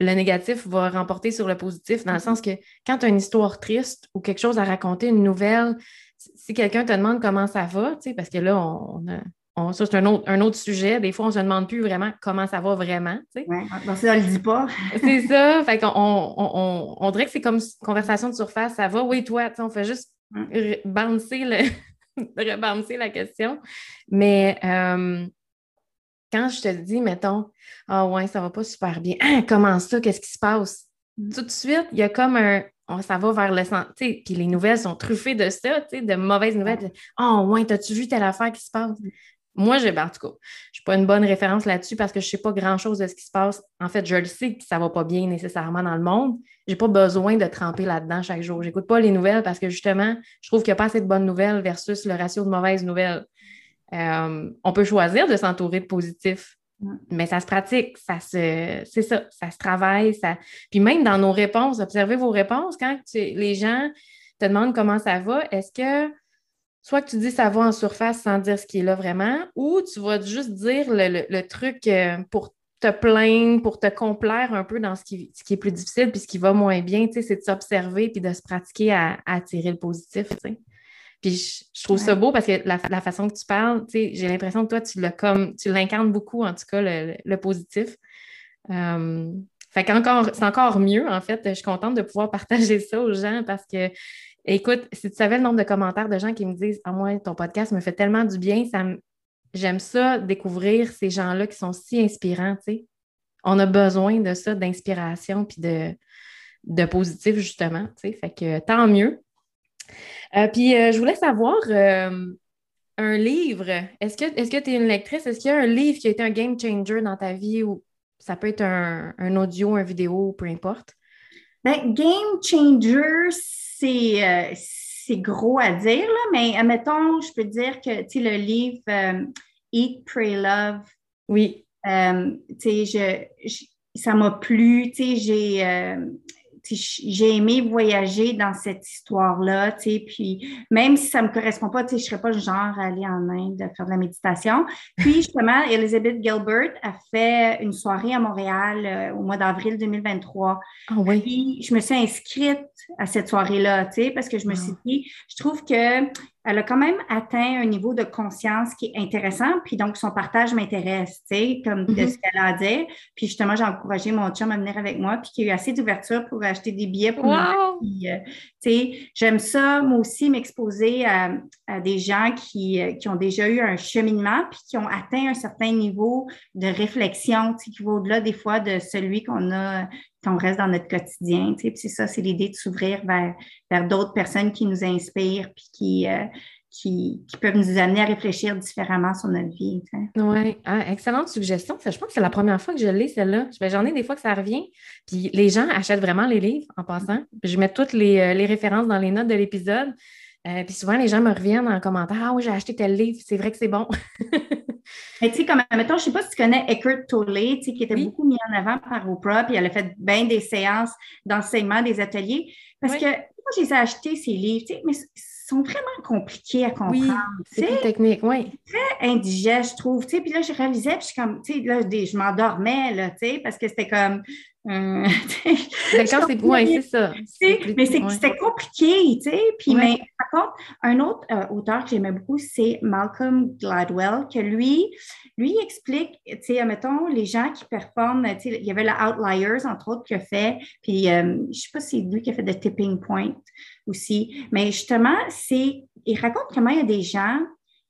le négatif va remporter sur le positif, dans mm-hmm. le sens que quand tu as une histoire triste ou quelque chose à raconter, une nouvelle, si quelqu'un te demande comment ça va, tu sais, parce que là, on a... On, ça, c'est un autre, un autre sujet. Des fois, on ne se demande plus vraiment comment ça va vraiment. Tu sais. Ouais, bon, ça, on ne le dit pas. C'est ça. Fait qu'on, on, on, on dirait que c'est comme conversation de surface. Ça va, oui, toi. Tu sais, on fait juste rebalancer le, la question. Mais euh, quand je te dis, mettons, « Ah oh, ouais, ça ne va pas super bien. Hein, comment ça? Qu'est-ce qui se passe? » Tout de suite, il y a comme un... On, ça va vers le centre, tu sais, puis les nouvelles sont truffées de ça, tu sais, de mauvaises nouvelles. « Oh ouais, t'as-tu vu telle affaire qui se passe? » Moi, je, ben, en tout cas, je suis pas une bonne référence là-dessus parce que je sais pas grand-chose de ce qui se passe. En fait, je le sais que ça va pas bien nécessairement dans le monde. J'ai pas besoin de tremper là-dedans chaque jour. J'écoute pas les nouvelles parce que, justement, je trouve qu'il n'y a pas assez de bonnes nouvelles versus le ratio de mauvaises nouvelles. Euh, on peut choisir de s'entourer de positifs, mais ça se pratique, ça se, c'est ça, ça se travaille. Ça... Puis même dans nos réponses, observez vos réponses. Quand tu, les gens te demandent comment ça va, est-ce que soit que tu dis ça va en surface sans dire ce qui est là vraiment, ou tu vas juste dire le, le, le truc pour te plaindre, pour te complaire un peu dans ce qui, ce qui est plus difficile puis ce qui va moins bien, tu sais, c'est de s'observer puis de se pratiquer à, à attirer le positif, tu sais. Puis je, je trouve ouais. ça beau parce que la, la façon que tu parles, tu sais, j'ai l'impression que toi, tu l'as comme, tu l'incarnes beaucoup, en tout cas, le, le positif. Euh, Fait qu'encore, c'est encore mieux, en fait. Je suis contente de pouvoir partager ça aux gens parce que, écoute, si tu savais le nombre de commentaires de gens qui me disent « Ah, moi, ton podcast me fait tellement du bien, ça me... j'aime ça, découvrir ces gens-là qui sont si inspirants, tu sais. » On a besoin de ça, d'inspiration puis de, de positif, justement, tu sais. Fait que tant mieux. Euh, puis, euh, je voulais savoir... Euh, un livre, est-ce que est-ce que tu es une lectrice? Est-ce qu'il y a un livre qui a été un game changer dans ta vie ou ça peut être un, un audio, un vidéo, peu importe? Ben, game changer, c'est, euh, c'est gros à dire, là, mais admettons, je peux dire que tu sais, le livre euh, Eat, Pray, Love, oui. Euh, tu sais, je, je, ça m'a plu, tu sais, j'ai. Euh, j'ai aimé voyager dans cette histoire-là, tu sais, puis même si ça ne me correspond pas, tu sais, je ne serais pas le genre à aller en Inde faire de la méditation. Puis justement, Elizabeth Gilbert a fait une soirée à Montréal euh, au mois d'avril deux mille vingt-trois. Oh oui. Puis je me suis inscrite à cette soirée-là, tu sais, parce que je me oh. suis dit, je trouve que elle a quand même atteint un niveau de conscience qui est intéressant, puis donc son partage m'intéresse, tu sais, comme de mm-hmm. ce qu'elle a à dire. Puis justement, j'ai encouragé mon chum à venir avec moi, puis qu'il y a eu assez d'ouverture pour acheter des billets pour wow. moi. Puis, euh, tu sais, j'aime ça, moi aussi, m'exposer à, à des gens qui, qui ont déjà eu un cheminement, puis qui ont atteint un certain niveau de réflexion, tu sais, qui va au-delà des fois de celui qu'on a... qu'on reste dans notre quotidien, tu sais, puis c'est ça, c'est l'idée de s'ouvrir vers, vers d'autres personnes qui nous inspirent puis qui, euh, qui, qui peuvent nous amener à réfléchir différemment sur notre vie, tu sais. Oui, ah, excellente suggestion. Je pense que c'est la première fois que je l'ai, celle-là. J'en ai des fois que ça revient, puis les gens achètent vraiment les livres en passant. Je mets toutes les, les références dans les notes de l'épisode, euh, puis souvent les gens me reviennent en commentaire « Ah oui, j'ai acheté tel livre, c'est vrai que c'est bon! » Mais tu sais, comme, mettons, je ne sais pas si tu connais Eckhart Tolle, tu sais, qui était oui. beaucoup mis en avant par Oprah, puis elle a fait bien des séances d'enseignement, des ateliers, parce oui. que moi, je les ai achetés, ces livres, tu sais, mais ils sont vraiment compliqués à comprendre. Oui, c'est plus technique, oui. Très indigeste, je trouve, tu sais, puis là, je réalisais, puis je suis comme, tu sais, là, des, je m'endormais, là, tu sais, parce que c'était comme... Hum, d'accord, c'est bon, c'est ça. C'est compliqué, mais c'est, ouais. c'était compliqué, tu sais. Puis, ouais. mais par contre, un autre euh, auteur que j'aimais beaucoup, c'est Malcolm Gladwell, que lui, lui explique, tu sais, admettons, les gens qui performent, tu sais, il y avait le Outliers, entre autres, qui a fait, puis euh, je ne sais pas si c'est lui qui a fait The Tipping Point aussi, mais justement, c'est, il raconte comment il y a des gens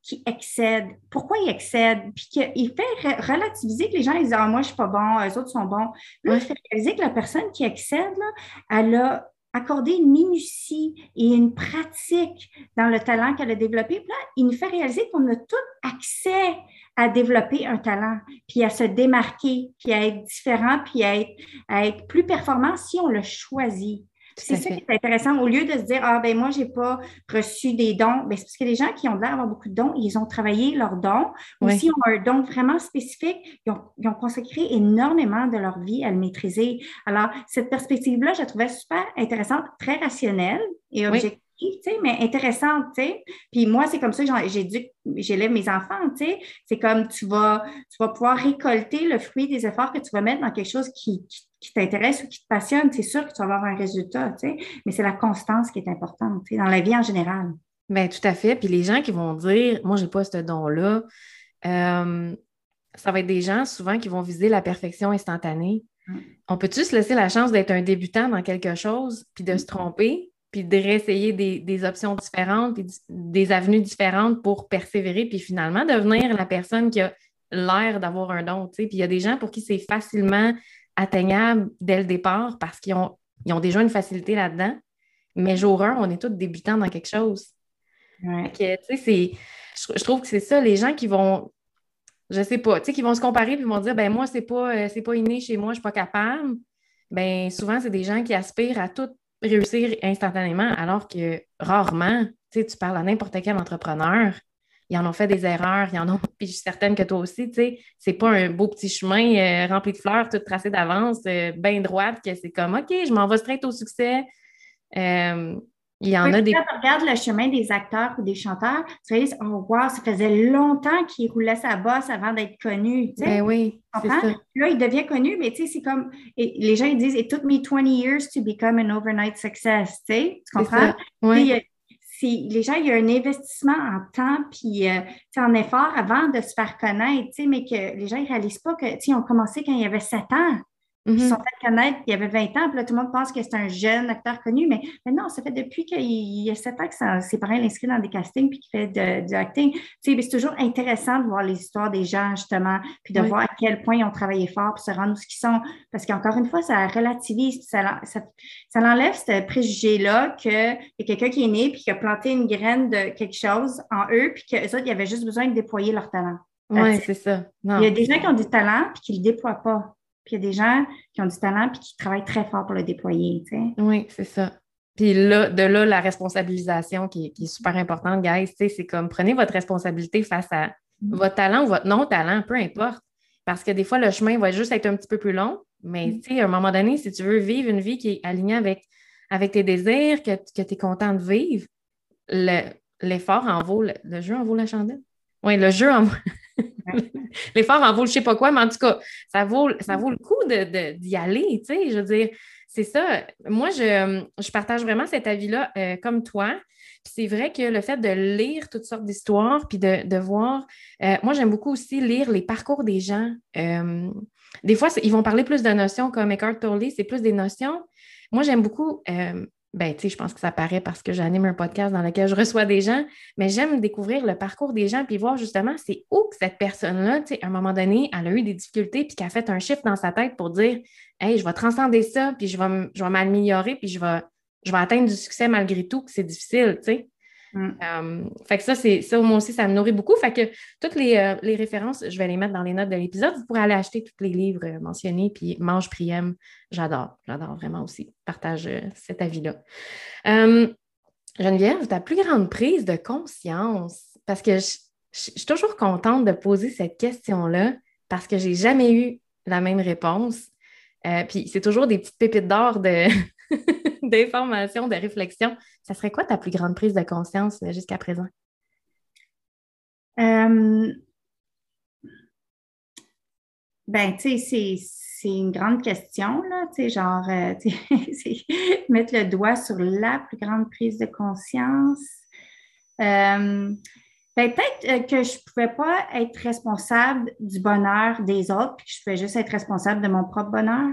qui excède. Pourquoi il excède? Puis qu'il fait relativiser que les gens, ils disent « Ah, moi, je ne suis pas bon, eux autres sont bons. » Là, il fait réaliser que la personne qui excède, là, elle a accordé une minutie et une pratique dans le talent qu'elle a développé. Puis là, il nous fait réaliser qu'on a tout accès à développer un talent, puis à se démarquer, puis à être différent, puis à être, à être plus performant si on le choisit. C'est ça qui est intéressant. Au lieu de se dire « Ah, ben moi, je n'ai pas reçu des dons », ben, c'est parce que les gens qui ont l'air d'avoir beaucoup de dons, ils ont travaillé leurs dons. Ou s'ils ont un don vraiment spécifique, ils ont, ils ont consacré énormément de leur vie à le maîtriser. Alors, cette perspective-là, je la trouvais super intéressante, très rationnelle et objective. Oui. Mais intéressante, tu sais. Puis moi, c'est comme ça que j'éduque, j'élève mes enfants, tu sais. C'est comme tu vas, tu vas pouvoir récolter le fruit des efforts que tu vas mettre dans quelque chose qui, qui, qui t'intéresse ou qui te passionne. C'est sûr que tu vas avoir un résultat, tu sais. Mais c'est la constance qui est importante, tu sais, dans la vie en général. Bien, tout à fait. Puis les gens qui vont dire « Moi, j'ai pas ce don-là euh, », ça va être des gens souvent qui vont viser la perfection instantanée. Hum. On peut-tu se laisser la chance d'être un débutant dans quelque chose puis de hum. se tromper? Puis de réessayer des, des options différentes, puis des avenues différentes pour persévérer, puis finalement devenir la personne qui a l'air d'avoir un don, tu sais. Puis il y a des gens pour qui c'est facilement atteignable dès le départ parce qu'ils ont, ils ont déjà une facilité là-dedans, mais jour un, on est tous débutants dans quelque chose. Ouais. Fait que, tu sais, c'est, je, je trouve que c'est ça, les gens qui vont, je sais pas, tu sais, qui vont se comparer puis vont dire, ben moi, c'est pas, c'est pas inné chez moi, je suis pas capable. Ben souvent, c'est des gens qui aspirent à tout réussir instantanément, alors que rarement, tu sais, tu parles à n'importe quel entrepreneur, ils en ont fait des erreurs, ils en ont, puis je suis certaine que toi aussi, tu sais, c'est pas un beau petit chemin euh, rempli de fleurs, tout tracé d'avance, euh, bien droite, que c'est comme, OK, je m'en vais straight au succès. Euh, il y en oui, a des... Quand tu regardes le chemin des acteurs ou des chanteurs, tu réalises, oh wow, ça faisait longtemps qu'il roulait sa bosse avant d'être connu, tu sais. Ben oui. C'est ça. Là, il devient connu, mais tu sais, c'est comme... Et les gens, ils disent « It took me twenty years to become an overnight success », tu sais, tu comprends? Oui. Puis, euh, c'est, les gens, il y a un investissement en temps puis euh, en effort avant de se faire connaître, tu sais, mais que les gens, ils ne réalisent pas que, tu sais, ils ont commencé quand il y avait sept ans. Mm-hmm. Ils sont fait connaître, il y avait vingt ans, puis là, tout le monde pense que c'est un jeune acteur connu, mais, mais non, ça fait depuis qu'il y a sept ans que ça, ses parents l'inscrivent dans des castings puis qu'il fait de, du acting. Tu sais, c'est toujours intéressant de voir les histoires des gens, justement, puis de oui. voir à quel point ils ont travaillé fort pour se rendre où ils sont. Parce qu'encore une fois, ça relativise, ça, ça, ça l'enlève ce préjugé-là qu'il y a quelqu'un qui est né puis qui a planté une graine de quelque chose en eux, puis qu'eux autres, ils avaient juste besoin de déployer leur talent. Oui, c'est ça. Non. Il y a des gens qui ont du talent puis qui ne le déploient pas. Puis il y a des gens qui ont du talent puis qui travaillent très fort pour le déployer, tu sais. Oui, c'est ça. Puis là, de là, la responsabilisation qui est, qui est super importante, guys, tu sais, c'est comme prenez votre responsabilité face à mm. votre talent ou votre non-talent, peu importe. Parce que des fois, le chemin va juste être un petit peu plus long, mais mm. tu sais, à un moment donné, si tu veux vivre une vie qui est alignée avec, avec tes désirs, que, que tu es content de vivre, le, l'effort en vaut, le, le jeu en vaut la chandelle. Oui, le jeu en vaut... L'effort en vaut je ne sais pas quoi, mais en tout cas, ça vaut, ça vaut le coup de, de, d'y aller, tu sais, je veux dire, c'est ça. Moi, je, je partage vraiment cet avis-là euh, comme toi. Puis c'est vrai que le fait de lire toutes sortes d'histoires, puis de, de voir... Euh, moi, j'aime beaucoup aussi lire les parcours des gens. Euh, des fois, ils vont parler plus de notions comme Eckhart Tolle, c'est plus des notions. Moi, j'aime beaucoup... Euh, ben, tu sais, je pense que ça paraît parce que j'anime un podcast dans lequel je reçois des gens, mais j'aime découvrir le parcours des gens puis voir justement c'est où que cette personne-là, tu sais, à un moment donné, elle a eu des difficultés puis qu'elle a fait un chiffre dans sa tête pour dire « Hey, je vais transcender ça puis je vais, je vais m'améliorer puis je vais, je vais atteindre du succès malgré tout, que c'est difficile, tu sais. Mm. » um, Fait que ça, c'est ça, moi aussi, ça me nourrit beaucoup. Fait que toutes les, euh, les références, je vais les mettre dans les notes de l'épisode. Vous pourrez aller acheter tous les livres euh, mentionnés puis Mange, Prie, Aime. J'adore, j'adore vraiment aussi. Partage euh, cet avis-là. Um, Geneviève, ta plus grande prise de conscience, parce que je, je, je suis toujours contente de poser cette question-là parce que j'ai jamais eu la même réponse. Euh, puis c'est toujours des petites pépites d'or de... d'informations, de réflexion. Ça serait quoi ta plus grande prise de conscience jusqu'à présent? Euh... Ben, tu sais, c'est, c'est une grande question, là, tu sais, genre, euh, tu sais, mettre le doigt sur la plus grande prise de conscience. Euh... Ben, peut-être que je ne pouvais pas être responsable du bonheur des autres, puis que je pouvais juste être responsable de mon propre bonheur.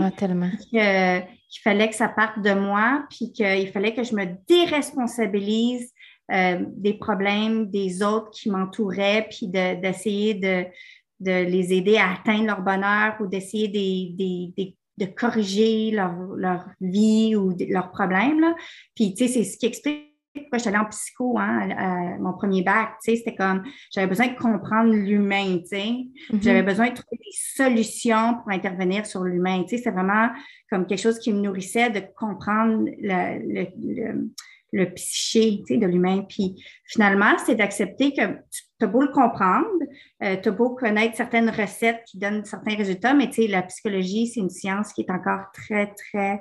Ah, tellement. Que, qu'il fallait que ça parte de moi, puis qu'il fallait que je me déresponsabilise euh, des problèmes des autres qui m'entouraient, puis de, d'essayer de, de les aider à atteindre leur bonheur ou d'essayer des, des, des, de corriger leur, leur vie ou de, leurs problèmes, là. Puis, tu sais, c'est ce qui explique pourquoi je suis allée en psycho, hein, à, à mon premier bac, tu sais, c'était comme, j'avais besoin de comprendre l'humain, tu sais, mm-hmm. j'avais besoin de trouver des solutions pour intervenir sur l'humain, tu sais, c'est vraiment comme quelque chose qui me nourrissait de comprendre le, le, le, le psyché, tu sais, de l'humain, puis finalement, c'est d'accepter que tu as beau le comprendre, euh, tu as beau connaître certaines recettes qui donnent certains résultats, mais tu sais, la psychologie, c'est une science qui est encore très, très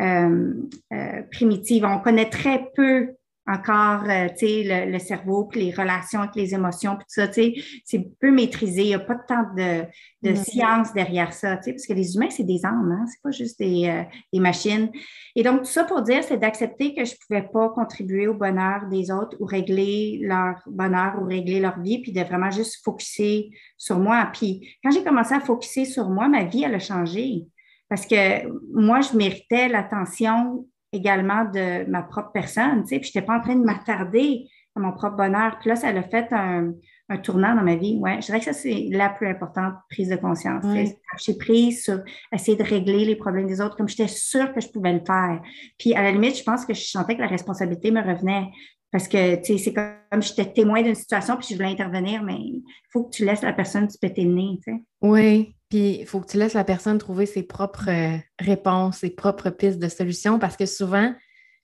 euh, euh, primitive, on connaît très peu encore, euh, tu sais, le, le cerveau, puis les relations avec les émotions, puis tout ça, tu sais, c'est peu maîtrisé. Il n'y a pas tant de, de mm-hmm. science derrière ça, tu sais, parce que les humains, c'est des âmes, hein, c'est pas juste des, euh, des machines. Et donc, tout ça pour dire, c'est d'accepter que je ne pouvais pas contribuer au bonheur des autres ou régler leur bonheur ou régler leur vie, puis de vraiment juste focusser sur moi. Puis, quand j'ai commencé à focusser sur moi, ma vie, elle a changé. Parce que moi, je méritais l'attention également de ma propre personne, tu sais, puis je n'étais pas en train de m'attarder à mon propre bonheur. Puis là, ça a fait un, un tournant dans ma vie, ouais. Je dirais que ça, c'est la plus importante prise de conscience. Oui. J'ai pris sur essayer de régler les problèmes des autres comme j'étais sûre que je pouvais le faire. Puis à la limite, je pense que je sentais que la responsabilité me revenait parce que, tu sais, c'est comme j'étais témoin d'une situation puis je voulais intervenir, mais il faut que tu laisses la personne se péter le nez, tu sais. Oui. Puis, il faut que tu laisses la personne trouver ses propres réponses, ses propres pistes de solutions, parce que souvent,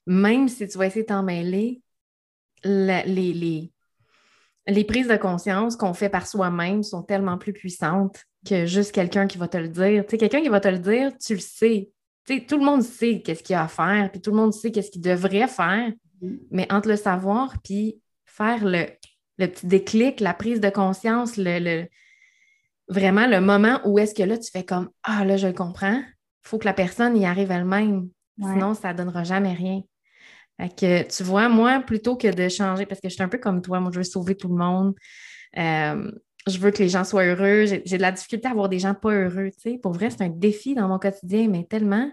même si tu vas essayer de t'en mêler, la, les, les, les prises de conscience qu'on fait par soi-même sont tellement plus puissantes que juste quelqu'un qui va te le dire. Tu sais, quelqu'un qui va te le dire, tu le sais. Tu sais, tout le monde sait qu'est-ce qu'il y a à faire, puis tout le monde sait qu'est-ce qu'il devrait faire, mm-hmm. mais entre le savoir puis faire le, le petit déclic, la prise de conscience, le... le vraiment le moment où est-ce que là, tu fais comme « Ah, là, je le comprends », il faut que la personne y arrive elle-même, ouais. Sinon ça ne donnera jamais rien. Fait que, tu vois, moi, plutôt que de changer, parce que je suis un peu comme toi, moi, je veux sauver tout le monde, euh, je veux que les gens soient heureux. J'ai, j'ai de la difficulté à avoir des gens pas heureux, tu sais. Pour vrai, c'est un défi dans mon quotidien, mais tellement.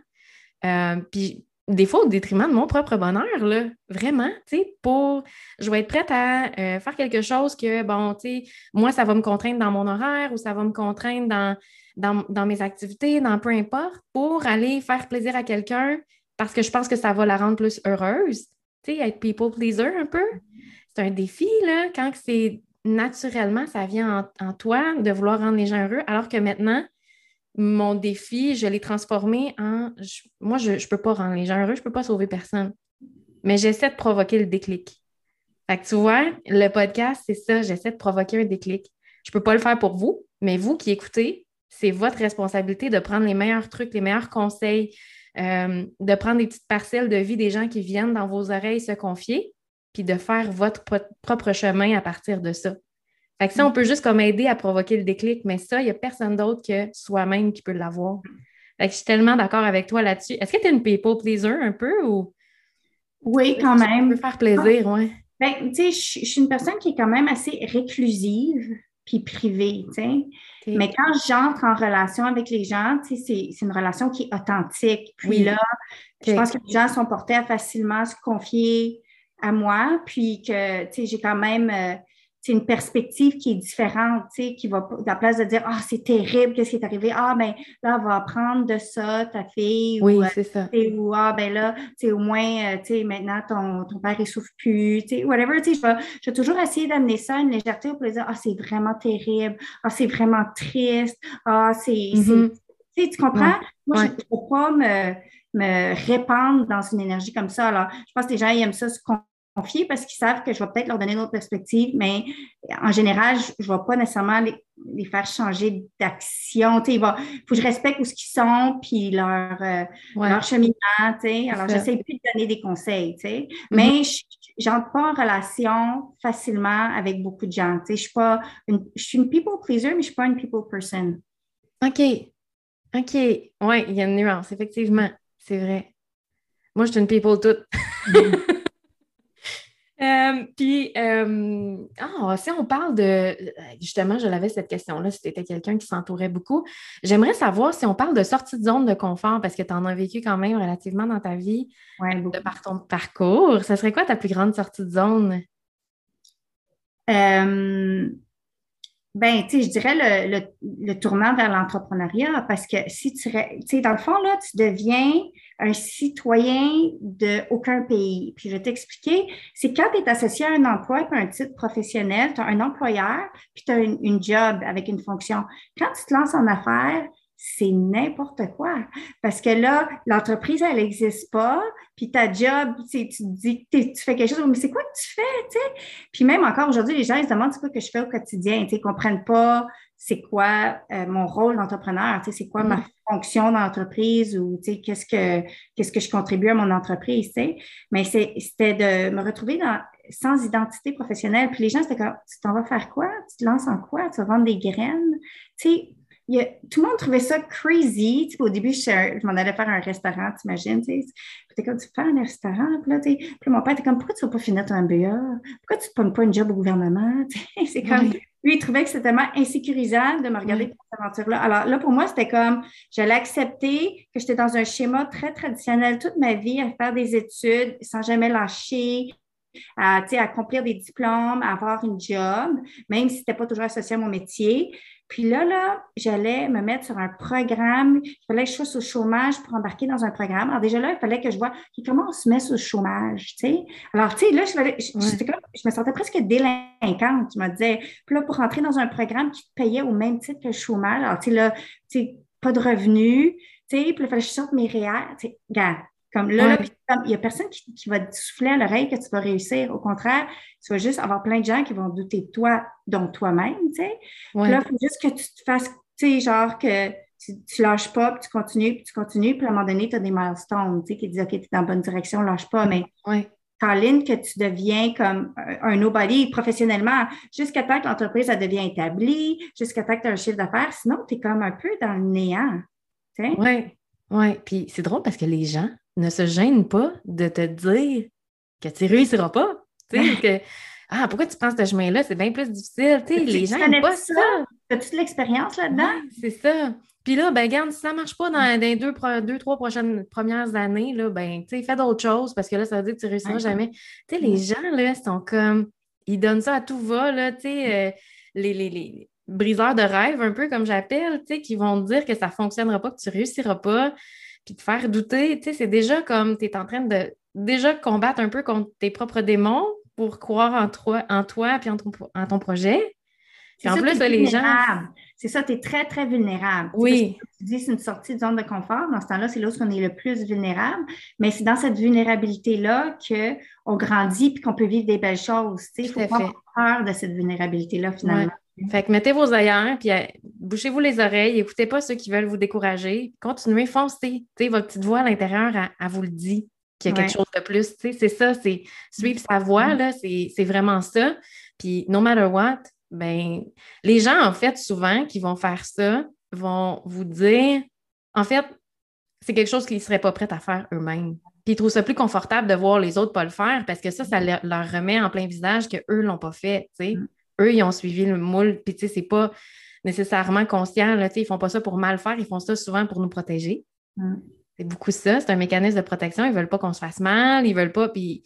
Euh, puis des fois, au détriment de mon propre bonheur, là, vraiment, tu sais, pour... Je vais être prête à euh, faire quelque chose que, bon, tu sais, moi, ça va me contraindre dans mon horaire ou ça va me contraindre dans, dans, dans mes activités, dans peu importe, pour aller faire plaisir à quelqu'un parce que je pense que ça va la rendre plus heureuse. Tu sais, être people pleaser un peu. C'est un défi, là, quand c'est... naturellement, ça vient en, en toi de vouloir rendre les gens heureux, alors que maintenant, mon défi, je l'ai transformé en... Je, moi, je ne peux pas rendre les gens heureux, je ne peux pas sauver personne. Mais j'essaie de provoquer le déclic. Fait que tu vois, le podcast, c'est ça, j'essaie de provoquer un déclic. Je ne peux pas le faire pour vous, mais vous qui écoutez, c'est votre responsabilité de prendre les meilleurs trucs, les meilleurs conseils, euh, de prendre des petites parcelles de vie des gens qui viennent dans vos oreilles se confier, puis de faire votre propre chemin à partir de ça. Fait que ça, on peut juste comme aider à provoquer le déclic, mais ça, il n'y a personne d'autre que soi-même qui peut l'avoir. Fait que je suis tellement d'accord avec toi là-dessus. Est-ce que tu es une people pleaser un peu ou... Oui, quand Est-ce même. Ça peut faire plaisir, ah, oui. Bien, tu sais, je suis une personne qui est quand même assez réclusive puis privée, tu sais. Okay. Mais quand j'entre en relation avec les gens, tu sais, c'est, c'est une relation qui est authentique. Puis oui. là, okay. je pense que les gens sont portés à facilement se confier à moi, puis que, tu sais, j'ai quand même, euh, tu sais, une perspective qui est différente, tu sais, qui va, à la place de dire, ah, oh, c'est terrible, qu'est-ce qui est arrivé? Ah, ben là, on va apprendre de ça, ta fille. Oui, ou, c'est ça. Ou, ah, ben là, tu sais, au moins, tu sais, maintenant, ton, ton père, il souffre plus, tu sais, whatever, tu sais, je vais, je vais toujours essayer d'amener ça, une légèreté, pour dire, ah, oh, c'est vraiment terrible, ah, oh, c'est vraiment triste, ah, oh, c'est, mm-hmm. c'est... Tu sais, tu comprends? Ouais. Moi, ouais. je ne peux pas me, me répandre dans une énergie comme ça. Alors, je pense que les gens ils aiment ça se confier parce qu'ils savent que je vais peut-être leur donner d'autres perspectives, mais en général, je ne vais pas nécessairement les, les faire changer d'action. Tu sais, il va, faut que je respecte où ce qu'ils sont puis leur, euh, ouais. leur cheminement. Tu sais. Alors, je n'essaie plus de donner des conseils, tu sais. Mm-hmm. Mais je n'entre pas en relation facilement avec beaucoup de gens. Tu sais. Je suis pas une, je suis une people pleaser, mais je ne suis pas une people person. OK. OK. Oui, il y a une nuance, effectivement. C'est vrai. Moi, je suis une people toute. euh, puis, euh, oh, si on parle de... Justement, je l'avais cette question-là, si tu étais quelqu'un qui s'entourait beaucoup. J'aimerais savoir si on parle de sortie de zone de confort, parce que tu en as vécu quand même relativement dans ta vie, ouais, de par ton parcours. Ça serait quoi ta plus grande sortie de zone? Euh... Ben, tu sais, je dirais le, le, le tournant vers l'entrepreneuriat parce que si tu, tu sais, dans le fond, là, tu deviens un citoyen d'aucun pays. Puis je vais t'expliquer, c'est quand tu es associé à un emploi puis un titre professionnel, tu as un employeur puis tu as une, une job avec une fonction. Quand tu te lances en affaires, c'est n'importe quoi. Parce que là, l'entreprise, elle n'existe pas. Puis ta job, tu te dis que tu fais quelque chose, mais c'est quoi que tu fais, tu sais? Puis même encore aujourd'hui, les gens, ils se demandent c'est quoi que je fais au quotidien. Ils ne comprennent pas c'est quoi euh, mon rôle d'entrepreneur, tu sais, c'est quoi mm. ma fonction d'entreprise ou, tu sais, qu'est-ce que, qu'est-ce que je contribue à mon entreprise, tu sais? Mais c'est, c'était de me retrouver dans... sans identité professionnelle. Puis les gens, c'était comme, tu t'en vas faire quoi? Tu te lances en quoi? Tu vas vendre des graines? Tu sais, Il y a, tout le monde trouvait ça crazy. Tu sais, au début, je, je m'en allais faire un restaurant, t'imagines? Tu sais, t'es comme, tu fais un restaurant. Puis là, tu sais, puis mon père était comme, pourquoi tu ne vas pas finir ton M B A? Pourquoi tu ne prends pas une job au gouvernement? Tu sais, c'est comme, oui. Lui, il trouvait que c'était tellement insécurisant de me regarder oui. pour cette aventure-là. Alors là, pour moi, c'était comme, j'allais accepter que j'étais dans un schéma très traditionnel toute ma vie à faire des études sans jamais lâcher, à, tu sais, à accomplir des diplômes, à avoir une job, même si ce n'était pas toujours associé à mon métier. Puis là, là, j'allais me mettre sur un programme. Il fallait que je sois sous chômage pour embarquer dans un programme. Alors déjà là, il fallait que je vois comment on se met sous chômage, tu sais. Alors, tu sais, là, je, fallait, je, ouais. j'étais comme, je me sentais presque délinquante, je me disais. Puis là, pour rentrer dans un programme qui te payait au même titre que le chômage, alors, tu sais, là, tu sais, pas de revenus, tu sais, puis là, il fallait que je sorte mes R E E R, tu sais, regarde. Comme là, ouais. là il n'y a personne qui, qui va te souffler à l'oreille que tu vas réussir. Au contraire, tu vas juste avoir plein de gens qui vont douter de toi, dont toi-même, tu sais. Ouais. Puis là, il faut juste que tu te fasses, tu sais, genre que tu, tu lâches pas, puis tu continues, puis tu continues, puis à un moment donné, tu as des milestones, tu sais, qui disent, OK, tu es dans la bonne direction, lâche pas, mais ouais. t'en ligne que tu deviens comme un nobody professionnellement, jusqu'à temps que l'entreprise, elle devient établie, jusqu'à temps que tu as un chiffre d'affaires, sinon, tu es comme un peu dans le néant, tu sais. Oui, oui, puis c'est drôle parce que les gens ne se gêne pas de te dire que tu ne réussiras pas. Que, Ah, pourquoi tu prends ce chemin-là? C'est bien plus difficile. Tu sais, les gens n'aiment pas ça. As-tu de l'expérience là-dedans? Ouais, c'est ça. Puis là, ben regarde, si ça ne marche pas dans, dans les deux, deux, trois prochaines premières années, là, ben, tu sais, fais d'autres choses parce que là, ça veut dire que tu ne réussiras okay. jamais. Tu sais, les gens, là, sont comme. Ils donnent ça à tout va, là, tu sais, euh, les, les, les briseurs de rêve, un peu comme j'appelle, tu sais, qui vont te dire que ça ne fonctionnera pas, que tu ne réussiras pas, puis te faire douter. Tu sais, c'est déjà comme tu es en train de déjà combattre un peu contre tes propres démons pour croire en toi, en toi puis en ton, en ton projet. Puis en plus, les gens. C'est ça, tu es très, très vulnérable. Oui. Parce que tu dis, c'est une sortie de zone de confort. Dans ce temps-là, c'est là où on est le plus vulnérable. Mais c'est dans cette vulnérabilité-là qu'on grandit et qu'on peut vivre des belles choses. Il ne faut pas avoir peur de cette vulnérabilité-là, finalement. Ouais. Fait que mettez vos ailleurs, puis bouchez-vous les oreilles, écoutez pas ceux qui veulent vous décourager. Continuez, foncez. T'sais, votre petite voix à l'intérieur, elle, elle vous le dit qu'il y a ouais. quelque chose de plus. T'sais, c'est ça, c'est suivre sa voix, là, c'est, c'est vraiment ça. Puis no matter what, ben, les gens, en fait, souvent, qui vont faire ça, vont vous dire, en fait, c'est quelque chose qu'ils ne seraient pas prêts à faire eux-mêmes. Puis ils trouvent ça plus confortable de voir les autres pas le faire parce que ça, ça leur, leur remet en plein visage qu'eux ne l'ont pas fait, tu sais. Mm. Eux, ils ont suivi le moule, puis tu sais, c'est pas nécessairement conscient, là, tu sais, ils font pas ça pour mal faire, ils font ça souvent pour nous protéger. Mm. C'est beaucoup ça, c'est un mécanisme de protection, ils veulent pas qu'on se fasse mal, ils veulent pas, puis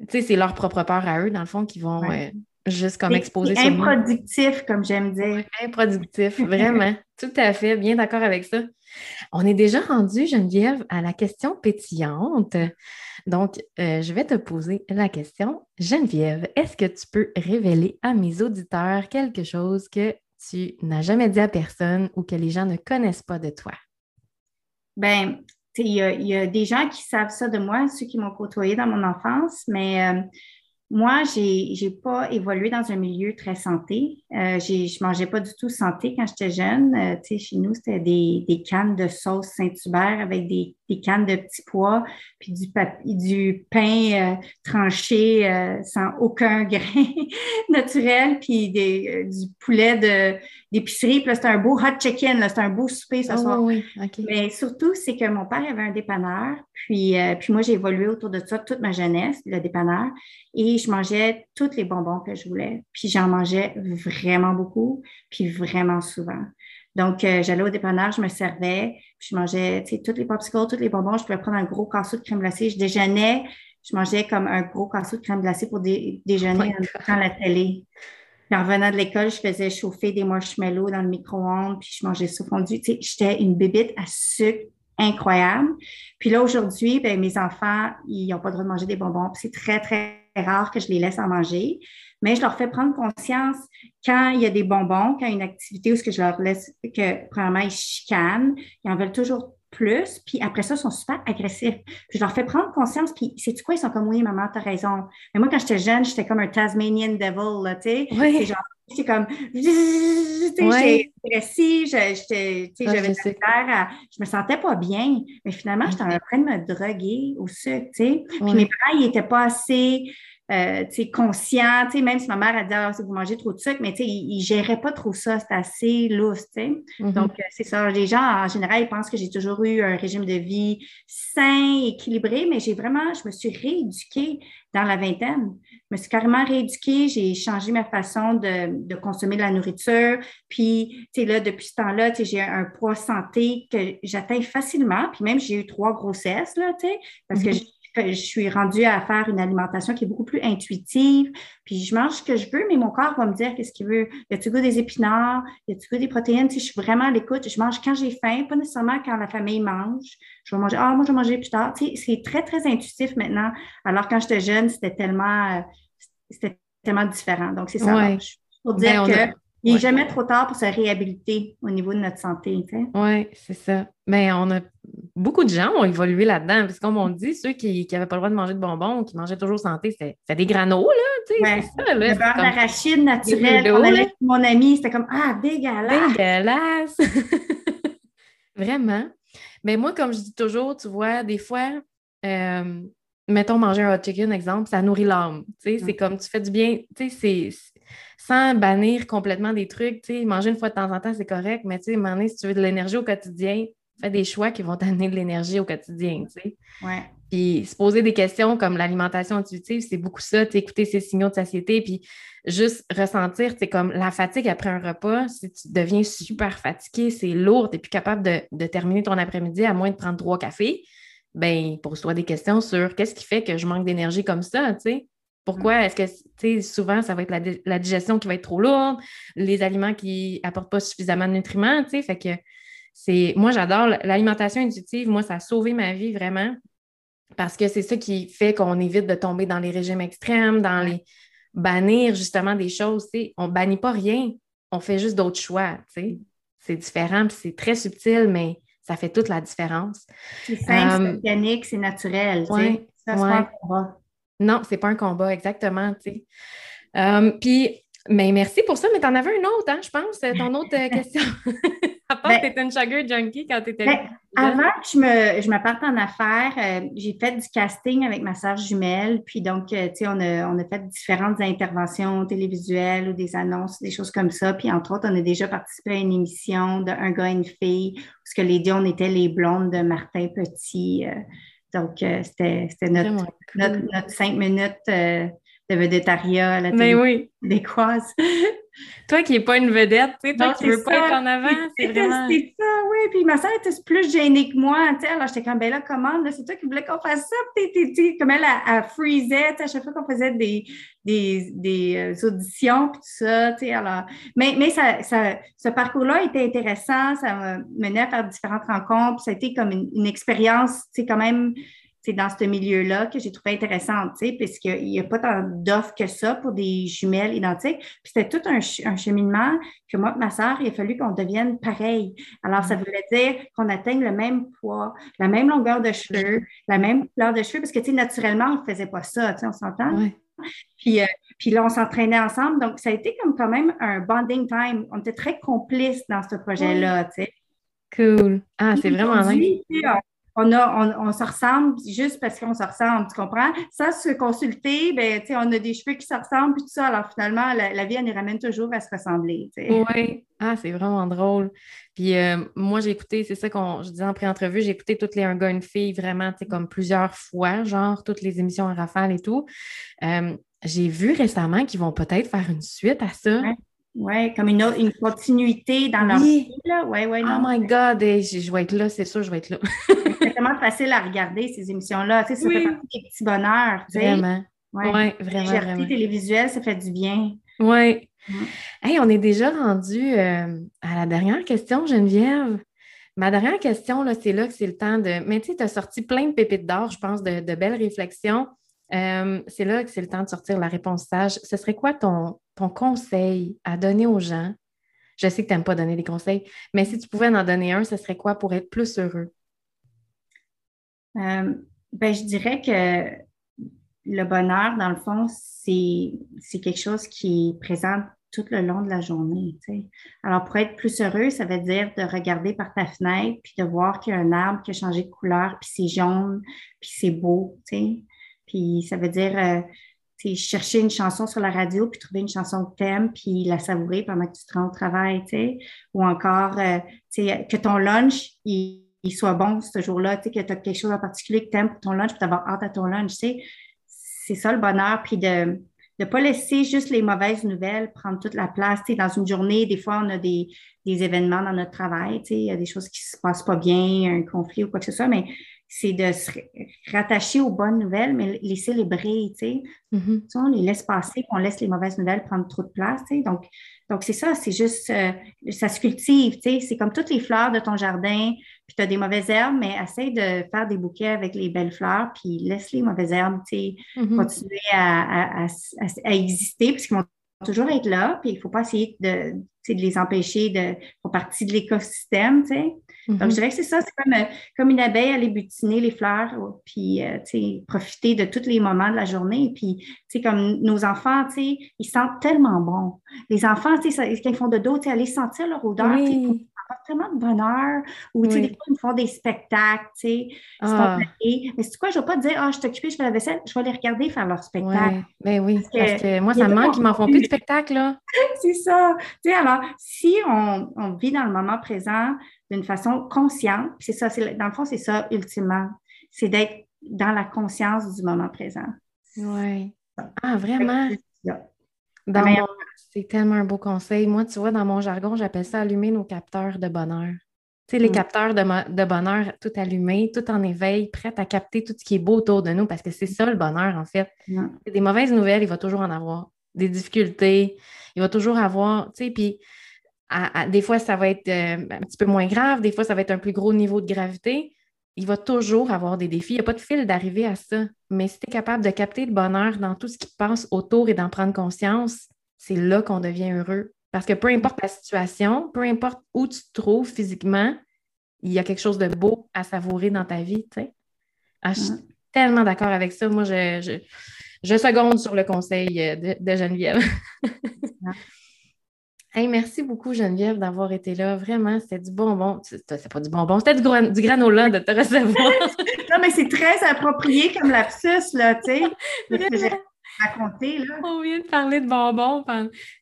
tu sais, c'est leur propre peur à eux, dans le fond, qui vont... Ouais. Euh, Juste comme exposé sur moi. Improductif, comme j'aime dire. Improductif, vraiment. Tout à fait, bien d'accord avec ça. On est déjà rendu, Geneviève, à la question pétillante. Donc, euh, je vais te poser la question. Geneviève, est-ce que tu peux révéler à mes auditeurs quelque chose que tu n'as jamais dit à personne ou que les gens ne connaissent pas de toi? Bien, tu sais, il y a, y a des gens qui savent ça de moi, ceux qui m'ont côtoyé dans mon enfance, mais... Euh, Moi, j'ai j'ai pas évolué dans un milieu très santé. Euh, j'ai, je mangeais pas du tout santé quand j'étais jeune. Euh, tu sais, chez nous, c'était des, des cannes de sauce Saint-Hubert avec des, des cannes de petits pois, puis du, pap- du pain euh, tranché euh, sans aucun grain naturel, puis des, euh, du poulet de, d'épicerie. Puis là, c'était un beau hot chicken, là, c'était un beau souper ce oh, soir. Oui, okay. Mais surtout, c'est que mon père avait un dépanneur, puis, euh, puis moi, j'ai évolué autour de ça toute ma jeunesse, le dépanneur, et je mangeais tous les bonbons que je voulais. Puis j'en mangeais vraiment beaucoup, puis vraiment souvent. Donc, euh, j'allais au dépanneur, je me servais, puis je mangeais, tu sais, tous les popsicles, tous les bonbons. Je pouvais prendre un gros casseau de crème glacée. Je déjeunais, je mangeais comme un gros casseau de crème glacée pour dé- déjeuner oh en regardant la télé. Puis en revenant de l'école, je faisais chauffer des marshmallows dans le micro-ondes, puis je mangeais ça fondu. Tu sais, j'étais une bébite à sucre incroyable. Puis là, aujourd'hui, ben, mes enfants, ils n'ont pas le droit de manger des bonbons. Puis c'est très, très rare que je les laisse en manger, mais je leur fais prendre conscience quand il y a des bonbons, quand il y a une activité où ce que je leur laisse, que premièrement, ils chicanent, ils en veulent toujours plus, puis après ça, ils sont super agressifs. Puis je leur fais prendre conscience, puis sais-tu quoi? Ils sont comme, oui, maman, t'as raison. Mais moi, quand j'étais jeune, j'étais comme un Tasmanian devil, là, tu sais. Oui. C'est genre, c'est comme, tu sais, oui. j'étais agressive, j'étais, tu sais, ah, j'avais de la misère, je me sentais pas bien, mais finalement, j'étais en train de me droguer au sucre, tu sais. Puis oui. mes parents, ils étaient pas assez... Euh, conscient, même si ma mère a dit ah, vous mangez trop de sucre, mais il ne gérait pas trop ça, c'était assez lousse. Mm-hmm. Donc, euh, c'est ça. Les gens, en général, ils pensent que j'ai toujours eu un régime de vie sain, équilibré, mais j'ai vraiment, je me suis rééduquée dans la vingtaine. Je me suis carrément rééduquée, j'ai changé ma façon de, de consommer de la nourriture. Puis, tu sais, là, depuis ce temps-là, tu sais, j'ai un poids santé que j'atteins facilement. Puis même, j'ai eu trois grossesses, là, tu sais, parce mm-hmm. que j'ai je suis rendue à faire une alimentation qui est beaucoup plus intuitive, puis je mange ce que je veux, mais mon corps va me dire qu'est-ce qu'il veut. Y a-tu goût des épinards? Y a-tu goût des protéines? Tu sais, je suis vraiment à l'écoute. Je mange quand j'ai faim, pas nécessairement quand la famille mange. Je vais manger, ah, moi, je vais manger plus tard. Tu sais, c'est très, très intuitif maintenant. Alors, quand j'étais jeune, c'était tellement, c'était tellement différent. Donc, c'est ça. Ouais. Pour dire que... A... Il n'est ouais. jamais trop tard pour se réhabiliter au niveau de notre santé. Oui, c'est ça. Mais on a beaucoup de gens ont évolué là-dedans. Parce que comme on dit, ceux qui n'avaient pas le droit de manger de bonbons, qui mangeaient toujours santé, c'était, c'était des granos, là. Ouais. C'est ça, là. Le beurre comme... d'arachide naturel. Vélo, avec mon ami, c'était comme ah, dégueulasse! Dégueulasse! Vraiment. Mais moi, comme je dis toujours, tu vois, des fois, euh, mettons manger un hot chicken, exemple, ça nourrit l'âme. Tu sais, c'est mm. comme tu fais du bien. Tu sais, c'est. Sans bannir complètement des trucs, tu sais, manger une fois de temps en temps, c'est correct, mais tu sais, à un moment donné, si tu veux de l'énergie au quotidien, fais des choix qui vont t'amener de l'énergie au quotidien, tu sais. Ouais. Puis se poser des questions comme l'alimentation intuitive, c'est beaucoup ça, écouter ces signaux de satiété, puis juste ressentir, c'est comme la fatigue après un repas, si tu deviens super fatigué, c'est lourd, tu n'es plus capable de, de terminer ton après-midi à moins de prendre trois cafés, bien, pose-toi des questions sur qu'est-ce qui fait que je manque d'énergie comme ça, tu sais. Pourquoi est-ce que, tu sais, souvent, ça va être la, la digestion qui va être trop lourde, les aliments qui n'apportent pas suffisamment de nutriments, tu sais, fait que c'est... Moi, j'adore l'alimentation intuitive, moi, ça a sauvé ma vie, vraiment, parce que c'est ça qui fait qu'on évite de tomber dans les régimes extrêmes, dans les... bannir, justement, des choses, tu sais. On ne bannit pas rien, on fait juste d'autres choix, tu sais. C'est différent, puis c'est très subtil, mais ça fait toute la différence. C'est simple, um, c'est organique, c'est naturel, ouais, tu sais. Ça, c'est ouais. pas un combat. Non, c'est pas un combat, exactement, tu sais. Um, puis, mais merci pour ça, mais t'en avais une autre, hein, je pense, ton autre question. À part ben, que t'étais une sugar junkie quand t'étais... Ben, avant que je me, je me parte en affaires, euh, j'ai fait du casting avec ma sœur jumelle, puis donc, euh, tu sais, on a, on a fait différentes interventions télévisuelles ou des annonces, des choses comme ça, puis entre autres, on a déjà participé à une émission de Un gars et une fille, parce que les deux, on était les blondes de Martin Petit, euh, Donc, euh, c'était, c'était notre, cool. notre, notre cinq minutes euh, de vedettariat là, mais oui. québécoise. Toi qui n'es pas une vedette, tu sais, toi non, qui ne veux ça. Pas être en avant, c'est, c'est vraiment... C'est ça, oui. Puis ma soeur était plus gênée que moi, tu sais. Alors, j'étais comme, ben là, commande, là, c'est toi qui voulais qu'on fasse ça. T'es, t'es, t'es. Comme elle, elle, elle freezait, tu sais, à chaque fois qu'on faisait des, des, des auditions, puis tout ça, tu sais. Alors, mais mais ça, ça, ce parcours-là était intéressant. Ça m'a mené à faire différentes rencontres. Ça a été comme une, une expérience, tu sais, quand même... C'est dans ce milieu-là que j'ai trouvé intéressant, tu sais, parce qu'il n'y a pas tant d'offres que ça pour des jumelles identiques. Puis c'était tout un, ch- un cheminement que moi et ma sœur, il a fallu qu'on devienne pareil. Alors, ça voulait dire qu'on atteigne le même poids, la même longueur de cheveux, la même couleur de cheveux, parce que, tu sais, naturellement, on ne faisait pas ça, tu sais, on s'entend? Oui. Puis, euh, puis là, on s'entraînait ensemble. Donc, ça a été comme quand même un bonding time. On était très complices dans ce projet-là, tu sais. Cool. Ah, c'est vraiment dingue. On, a, on, on se ressemble juste parce qu'on se ressemble, tu comprends? Sans se consulter, ben, tu sais, on a des cheveux qui se ressemblent, puis tout ça. Alors, finalement, la, la vie, elle nous ramène toujours à se ressembler, tu sais. Oui. Ah, c'est vraiment drôle. Puis, euh, moi, j'ai écouté, c'est ça qu'on, je disais en pré-entrevue, j'ai écouté toutes les Un gars, une fille, vraiment, tu sais, comme plusieurs fois, genre, toutes les émissions à rafale et tout. Euh, j'ai vu récemment qu'ils vont peut-être faire une suite à ça. Ouais. Oui, comme une, autre, une continuité dans leur vie, là. Ouais, ouais, non. Oh my God, hey, je vais être là, c'est sûr, je vais être là. C'est tellement facile à regarder, ces émissions-là. Tu sais, ça oui. fait partie des petits bonheurs. Tu sais. Vraiment. Oui, ouais, vraiment. La légèreté télévisuelle, ça fait du bien. Oui. Mmh. Hey, on est déjà rendu euh, à la dernière question, Geneviève. Ma dernière question, là, c'est là que c'est le temps de... Mais tu sais, tu as sorti plein de pépites d'or, je pense, de, de belles réflexions. Euh, c'est là que c'est le temps de sortir la réponse sage. Ce serait quoi ton, ton conseil à donner aux gens? Je sais que tu n'aimes pas donner des conseils, mais si tu pouvais en donner un, ce serait quoi pour être plus heureux? Euh, ben, je dirais que le bonheur, dans le fond, c'est, c'est quelque chose qui est présent tout le long de la journée, tu sais. Alors, pour être plus heureux, ça veut dire de regarder par ta fenêtre puis de voir qu'il y a un arbre qui a changé de couleur, puis c'est jaune, puis c'est beau, tu sais. Puis ça veut dire, euh, tu sais, chercher une chanson sur la radio, puis trouver une chanson que t'aimes, puis la savourer pendant que tu te rends au travail, tu sais. Ou encore, euh, tu sais, que ton lunch, il, il soit bon ce jour-là, tu sais, que tu as quelque chose en particulier que t'aimes pour ton lunch, puis d'avoir hâte à ton lunch, tu sais. C'est ça le bonheur, puis de ne pas laisser juste les mauvaises nouvelles prendre toute la place, tu sais. Dans une journée, des fois, on a des, des événements dans notre travail, tu sais, il y a des choses qui se passent pas bien, un conflit ou quoi que ce soit, mais... c'est de se rattacher aux bonnes nouvelles, mais les célébrer, tu sais. Mm-hmm. Tu sais, on les laisse passer, puis on laisse les mauvaises nouvelles prendre trop de place, tu sais. Donc, donc c'est ça, c'est juste, euh, ça se cultive, tu sais. C'est comme toutes les fleurs de ton jardin, puis tu as des mauvaises herbes, mais essaie de faire des bouquets avec les belles fleurs, puis laisse les mauvaises herbes, tu sais, mm-hmm. continuer à, à, à, à exister, puisqu'ils vont toujours être là, puis il ne faut pas essayer de, de les empêcher de faire partie de l'écosystème, tu sais. Mm-hmm. Donc, je dirais que c'est ça, c'est comme, comme une abeille aller butiner les fleurs, puis, euh, tu sais, profiter de tous les moments de la journée. Puis, tu sais, comme nos enfants, tu sais, ils sentent tellement bon. Les enfants, tu sais, quand ils font de dos, tu sais, aller sentir leur odeur, oui. tu sais, pour avoir tellement de bonheur. Ou, oui. tu sais, des fois, ils font des spectacles, tu sais, ah. Mais c'est quoi, je ne vais pas te dire, ah, oh, je suis occupée, je fais la vaisselle, je vais les regarder faire leur spectacle. Mais oui, parce que, parce que moi, ça me manque, ils ne m'en font plus de spectacle, là. C'est ça. Tu sais, alors, si on, on vit dans le moment présent, d'une façon consciente, puis c'est ça, c'est, dans le fond, c'est ça, ultimement, c'est d'être dans la conscience du moment présent. Oui. Ah, vraiment? Dans mon... C'est tellement un beau conseil. Moi, tu vois, dans mon jargon, j'appelle ça allumer nos capteurs de bonheur. Tu sais, les mm. capteurs de, mo- de bonheur tout allumés, tout en éveil, prêts à capter tout ce qui est beau autour de nous, parce que c'est ça le bonheur, en fait. Mm. Des mauvaises nouvelles, il va toujours en avoir. Des difficultés, il va toujours avoir, tu sais, puis à, à, des fois, ça va être euh, un petit peu moins grave, des fois, ça va être un plus gros niveau de gravité. Il va toujours avoir des défis. Il n'y a pas de fil d'arrivée à ça. Mais si tu es capable de capter le bonheur dans tout ce qui passe autour et d'en prendre conscience, c'est là qu'on devient heureux. Parce que peu importe la situation, peu importe où tu te trouves physiquement, il y a quelque chose de beau à savourer dans ta vie, tu sais. Ah, je suis ouais. tellement d'accord avec ça. Moi, je, je, je seconde sur le conseil de, de Geneviève. ouais. Hey, merci beaucoup, Geneviève, d'avoir été là. Vraiment, c'était du bonbon. C'est pas du bonbon, c'était du, gran- du granola de te recevoir. Non, mais c'est très approprié comme lapsus, là, tu sais. J'ai raconté, là. On vient de parler de bonbons.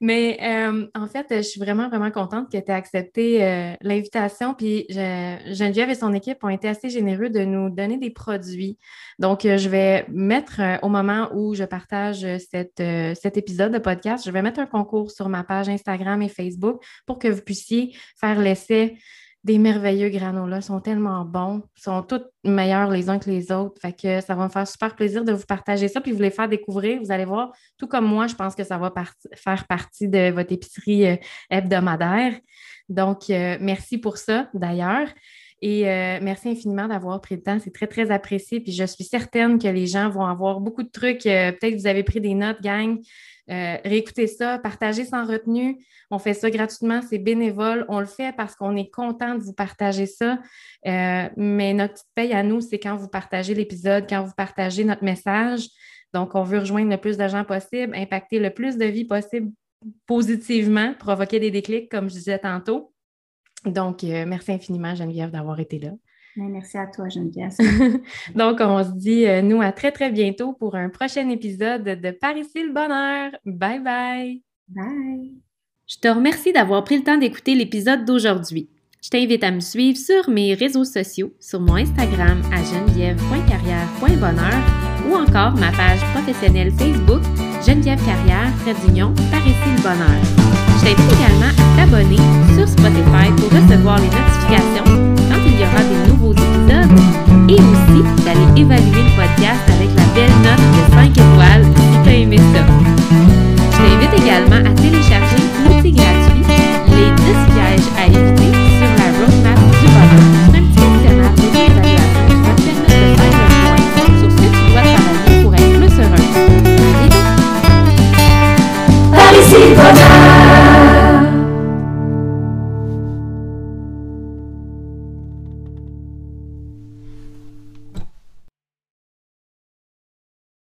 Mais euh, en fait, je suis vraiment, vraiment contente que tu aies accepté euh, l'invitation. Puis je, Geneviève et son équipe ont été assez généreux de nous donner des produits. Donc, euh, je vais mettre, euh, au moment où je partage cette, euh, cet épisode de podcast, je vais mettre un concours sur ma page Instagram et Facebook pour que vous puissiez faire l'essai des merveilleux granolas. Ils sont tellement bons. Ils sont tous meilleurs les uns que les autres. Fait que ça va me faire super plaisir de vous partager ça puis vous les faire découvrir. Vous allez voir, tout comme moi, je pense que ça va part- faire partie de votre épicerie euh, hebdomadaire. Donc, euh, merci pour ça, d'ailleurs. Et euh, merci infiniment d'avoir pris le temps. C'est très, très apprécié. Puis je suis certaine que les gens vont avoir beaucoup de trucs. Euh, peut-être que vous avez pris des notes, gang. Euh, réécoutez ça, partagez sans retenue. On fait ça gratuitement, c'est bénévole. On le fait parce qu'on est content de vous partager ça. Euh, mais notre petite paye à nous, c'est quand vous partagez l'épisode, quand vous partagez notre message. Donc, on veut rejoindre le plus de gens possible, impacter le plus de vies possible positivement, provoquer des déclics, comme je disais tantôt. Donc, euh, merci infiniment, Geneviève, d'avoir été là. Merci à toi, Geneviève. Donc, on se dit, euh, nous, à très, très bientôt pour un prochain épisode de Par ici le Bonheur. Bye bye! Bye! Je te remercie d'avoir pris le temps d'écouter l'épisode d'aujourd'hui. Je t'invite à me suivre sur mes réseaux sociaux, sur mon Instagram à geneviève point carrière point bonheur ou encore ma page professionnelle Facebook Geneviève Carrière, trait d'union, Par ici le Bonheur. Je t'invite également à t'abonner sur Spotify pour recevoir les notifications quand il y aura des nouveaux épisodes et aussi d'aller évaluer le podcast avec la belle note de